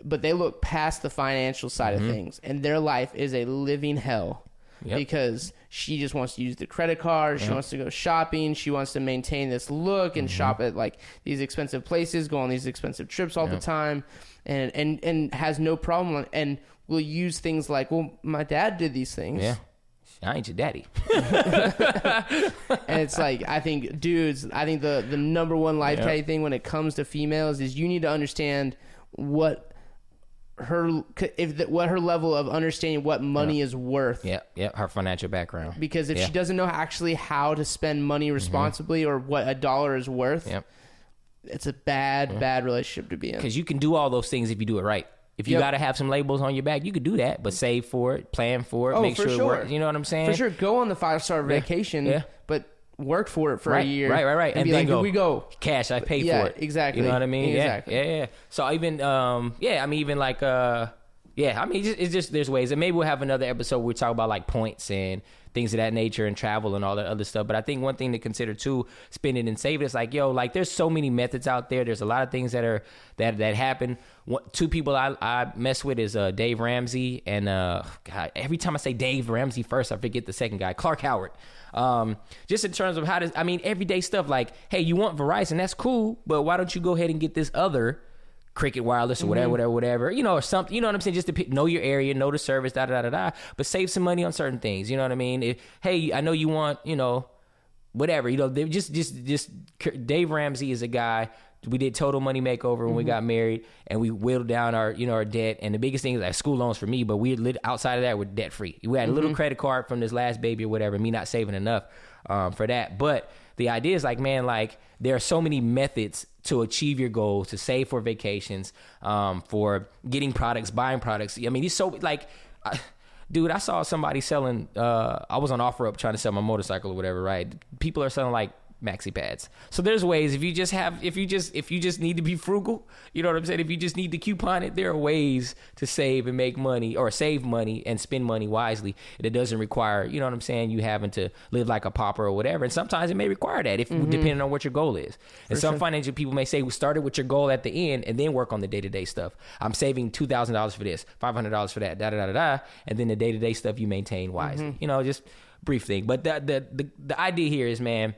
But they look past the financial side of things, and their life is a living hell because she just wants to use the credit card. She wants to go shopping. She wants to maintain this look and shop at like these expensive places, go on these expensive trips all the time, and has no problem. And will use things like, well, my dad did these things. Yeah. I ain't your daddy. And it's like, I think dudes, the number one life caddy thing when it comes to females is you need to understand what her level of understanding what money is worth. Her financial background. Because if she doesn't know actually how to spend money responsibly or what a dollar is worth, it's a bad relationship to be in. Because you can do all those things if you do it right. If you got to have some labels on your back, you could do that, but save for it, plan for it, make for sure it works. You know what I'm saying? For sure. Go on the 5-star vacation, but work for it for a year. Right. And then here we go. Cash, I pay for it. Exactly. You know what I mean? Exactly. Yeah. So even, it's just, there's ways. And maybe we'll have another episode where we talk about like points and things of that nature and travel and all that other stuff. But I think one thing to consider too, spending and saving, is like, yo, like there's so many methods out there. There's a lot of things that are, that happen. Two people I mess with is Dave Ramsey and, God, every time I say Dave Ramsey first, I forget the second guy, Clark Howard. Just in terms of everyday stuff like, hey, you want Verizon, that's cool, but why don't you go ahead and get this other Cricket wireless or whatever, you know, or something, you know what I'm saying? Just to know your area, know the service, but save some money on certain things. You know what I mean? Hey, I know you want, you know, whatever, you know, they just Dave Ramsey is a guy. We did Total Money Makeover when we got married, and we whittled down our debt. And the biggest thing is like school loans for me, but we lived outside of that, we're debt free. We had a little credit card from this last baby or whatever, me not saving enough for that. But the idea is like, man, like there are so many methods to achieve your goals, to save for vacations, for getting products, buying products. I mean, it's so like, dude, I saw somebody selling, I was on OfferUp trying to sell my motorcycle or whatever, right? People are selling like maxi pads. So there's ways, if you just need to be frugal, you know what I'm saying? If you just need to coupon it, there are ways to save and make money, or save money and spend money wisely. And it doesn't require, you know what I'm saying, you having to live like a pauper or whatever. And sometimes it may require that, if depending on what your goal is. And some financial people may say, we started with your goal at the end and then work on the day-to-day stuff. I'm saving $2,000 for this, $500 for that, da-da-da-da-da. And then the day-to-day stuff you maintain wisely. You know, just brief thing. But the idea here is, man,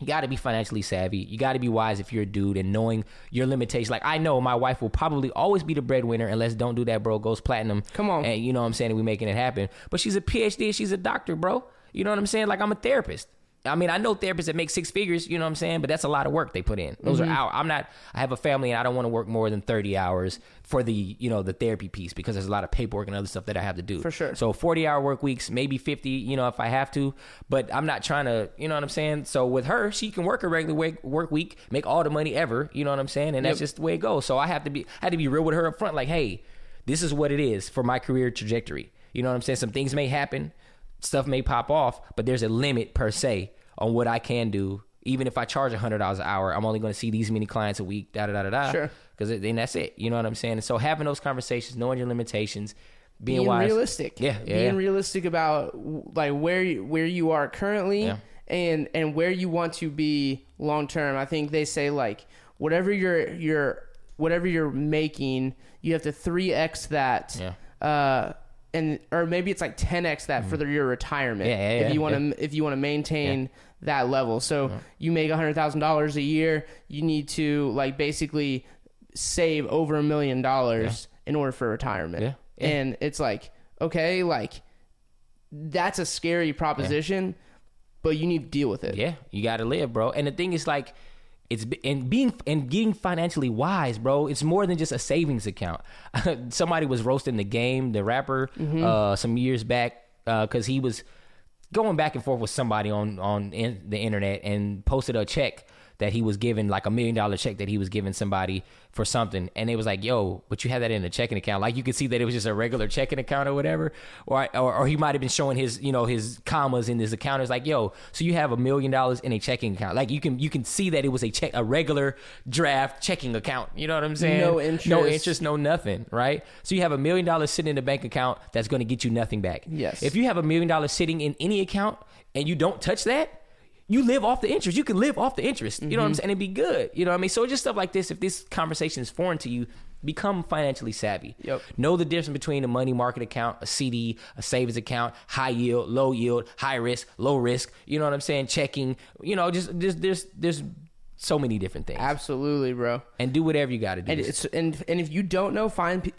you got to be financially savvy. You got to be wise if you're a dude, and knowing your limitations. Like, I know my wife will probably always be the breadwinner unless Don't Do That, Bro goes platinum. Come on. And you know what I'm saying? We're making it happen. But she's a PhD. She's a doctor, bro. You know what I'm saying? Like, I'm a therapist. I mean, I know therapists that make six figures, you know what I'm saying? But that's a lot of work they put in. Those are hours. I have a family, and I don't want to work more than 30 hours for the, you know, the therapy piece, because there's a lot of paperwork and other stuff that I have to do. For sure. So 40-hour work weeks, maybe 50, you know, if I have to. But I'm not trying to, you know what I'm saying? So with her, she can work a regular work week, make all the money ever, you know what I'm saying? And that's just the way it goes. So I had to be real with her up front, like, hey, this is what it is for my career trajectory. You know what I'm saying? Some things may happen. Stuff may pop off, but there's a limit per se on what I can do. Even if I charge $100 an hour, I'm only going to see these many clients a week, da-da-da-da-da. Sure. Because then that's it. You know what I'm saying? And so having those conversations, knowing your limitations, being wise. Realistic. Yeah. Being realistic about like where you are currently and where you want to be long term. I think they say like whatever you're making, you have to 3x that. Or maybe it's like 10x that for your retirement if you want to maintain that level. So you make $100,000 a year, you need to like basically save over $1 million in order for retirement. And it's like, okay, like that's a scary proposition, but you need to deal with it. Yeah, you got to live, bro. And the thing is like, getting financially wise, bro. It's more than just a savings account. Somebody was roasting the rapper, some years back, because he was going back and forth with somebody on the internet, and posted a check that he was giving, like $1 million check that he was giving somebody for something. And they was like, yo, but you had that in a checking account. Like you could see that it was just a regular checking account or whatever. Or he might've been showing his, you know, his commas in his account. It's like, yo, so you have $1 million in a checking account. Like you can see that it was a regular draft checking account. You know what I'm saying? No interest, no nothing. Right. So you have $1 million sitting in a bank account. That's going to get you nothing back. Yes. If you have $1 million sitting in any account and you don't touch that, you live off the interest. You can live off the interest. You know what I'm saying? And it'd be good. You know what I mean? So just stuff like this, if this conversation is foreign to you, become financially savvy. Yep. Know the difference between a money market account, a CD, a savings account, high yield, low yield, high risk, low risk. You know what I'm saying? Checking. You know, just there's so many different things. Absolutely, bro. And do whatever you got to do. And if you don't know,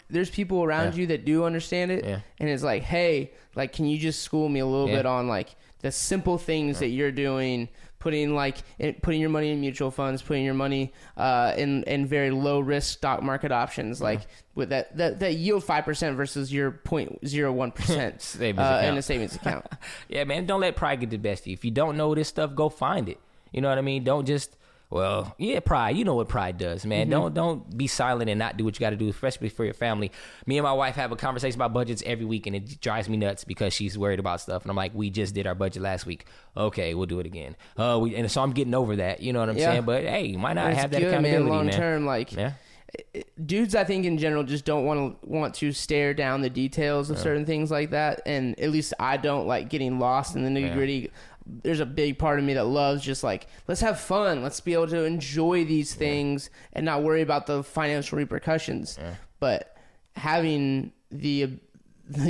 there's people around you that do understand it. Yeah. And it's like, hey, like, can you just school me a little bit on like the simple things that you're doing, putting your money in mutual funds, putting your money in very low risk stock market options, like with that yield 5% versus your 0.01% in a savings account. Yeah, man, don't let pride get the best of you. If you don't know this stuff, go find it. You know what I mean? Don't just pride. You know what pride does, man. Don't be silent and not do what you got to do, especially for your family. Me and my wife have a conversation about budgets every week, and it drives me nuts because she's worried about stuff, and I'm like, we just did our budget last week. Okay, we'll do it again. And so I'm getting over that. You know what I'm saying? But hey, you might not have that accountability, man. Long term, like dudes, I think in general just don't want to stare down the details of certain things like that, and at least I don't like getting lost in the nitty gritty. There's a big part of me that loves just like, let's have fun. Let's be able to enjoy these things and not worry about the financial repercussions. Yeah. But having the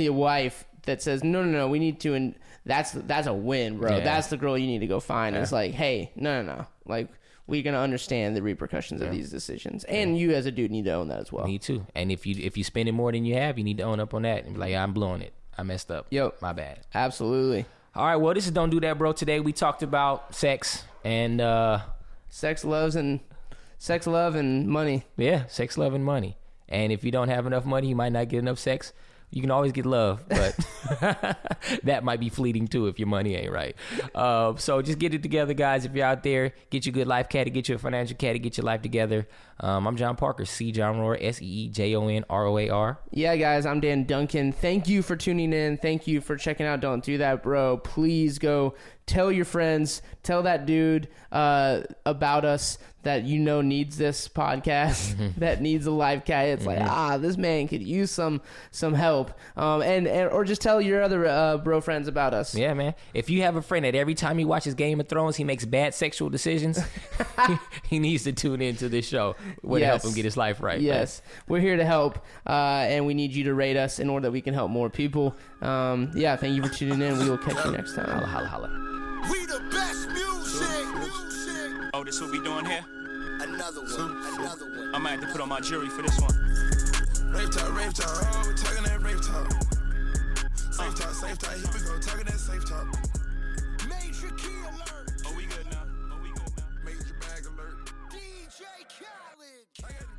wife that says, no, we need to. And that's a win, bro. Yeah. That's the girl you need to go find. Yeah. It's like, hey, no. Like, we're going to understand the repercussions of these decisions. And you as a dude need to own that as well. Me too. And if you spend it more than you have, you need to own up on that and be like, I'm blowing it. I messed up. Yep. My bad. Absolutely. All right, well, this is Don't Do That, Bro. Today we talked about sex and sex, love, and money. Yeah, sex, love, and money. And if you don't have enough money, you might not get enough sex. You can always get love, but that might be fleeting too if your money ain't right. So just get it together, guys. If you're out there, get your good life caddy, get your financial caddy, get your life together. I'm Jon Parker, C. Jon Roar, SeeJonRoar. Yeah, guys, I'm Dan Duncan. Thank you for tuning in. Thank you for checking out Don't Do That, Bro. Please go Tell your friends, tell that dude about us that you know needs this podcast, that needs a live cat. It's like, this man could use some help. Or just tell your other bro friends about us. Yeah, man. If you have a friend that every time he watches Game of Thrones, he makes bad sexual decisions, he needs to tune into this show. We're to help him get his life right. Yes. Man. We're here to help, and we need you to rate us in order that we can help more people. Thank you for tuning in. We will catch you next time. Holla, holla, holla. We the best music. Oh, this what we doing here? Another one. I might have to put on my jewelry for this one. Rave talk. Oh, we're talking that rave talk. Safe talk. Here we go, talking that safe talk. Major key alert. Oh, we good now. Major bag alert. DJ Khaled.